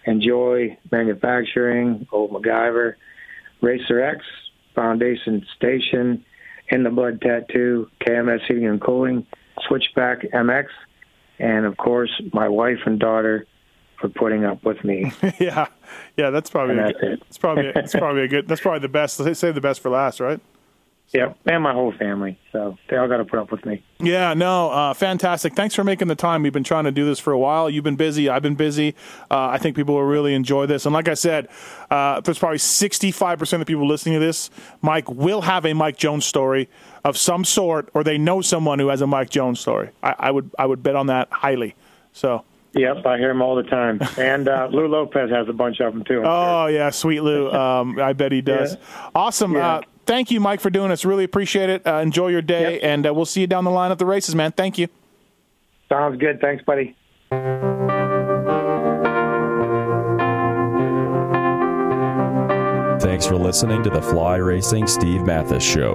Enjoy Manufacturing, Old MacGyver, RacerX, Foundation Station, In the Blood Tattoo, K M S Heating and Cooling, Switchback M X, and of course my wife and daughter. For putting up with me. yeah, yeah, that's probably that's a, it. It's probably it's probably a good. That's probably the best. They save the best for last, right? So. Yeah, and my whole family. So they all got to put up with me. Yeah, no, uh, fantastic. Thanks for making the time. We've been trying to do this for a while. You've been busy. I've been busy. Uh, I think people will really enjoy this. And like I said, uh, there's probably sixty-five percent of the people listening to this, Mike, will have a Mike Jones story of some sort, or they know someone who has a Mike Jones story. I, I would I would bet on that highly. So. Yep, I hear him all the time. And uh, Lou Lopez has a bunch of them, too. Oh, yeah, sweet Lou. Um, I bet he does. Yeah. Awesome. Yeah. Uh, thank you, Mike, for doing this. Really appreciate it. Uh, enjoy your day, yep. and uh, we'll see you down the line at the races, man. Thank you. Sounds good. Thanks, buddy. Thanks for listening to the Fly Racing Steve Mathis Show.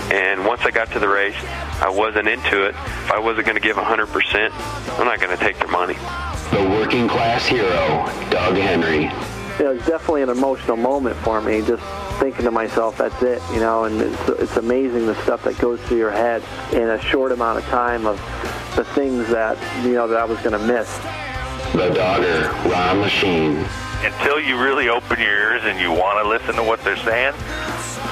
And once I got to the race, I wasn't into it. If I wasn't going to give one hundred percent, I'm not going to take their money. The working class hero, Doug Henry. It was definitely an emotional moment for me, just thinking to myself, that's it, you know, and it's, it's amazing the stuff that goes through your head in a short amount of time of the things that, you know, that I was going to miss. The Dogger, Ron Lachine. Until you really open your ears and you want to listen to what they're saying, it's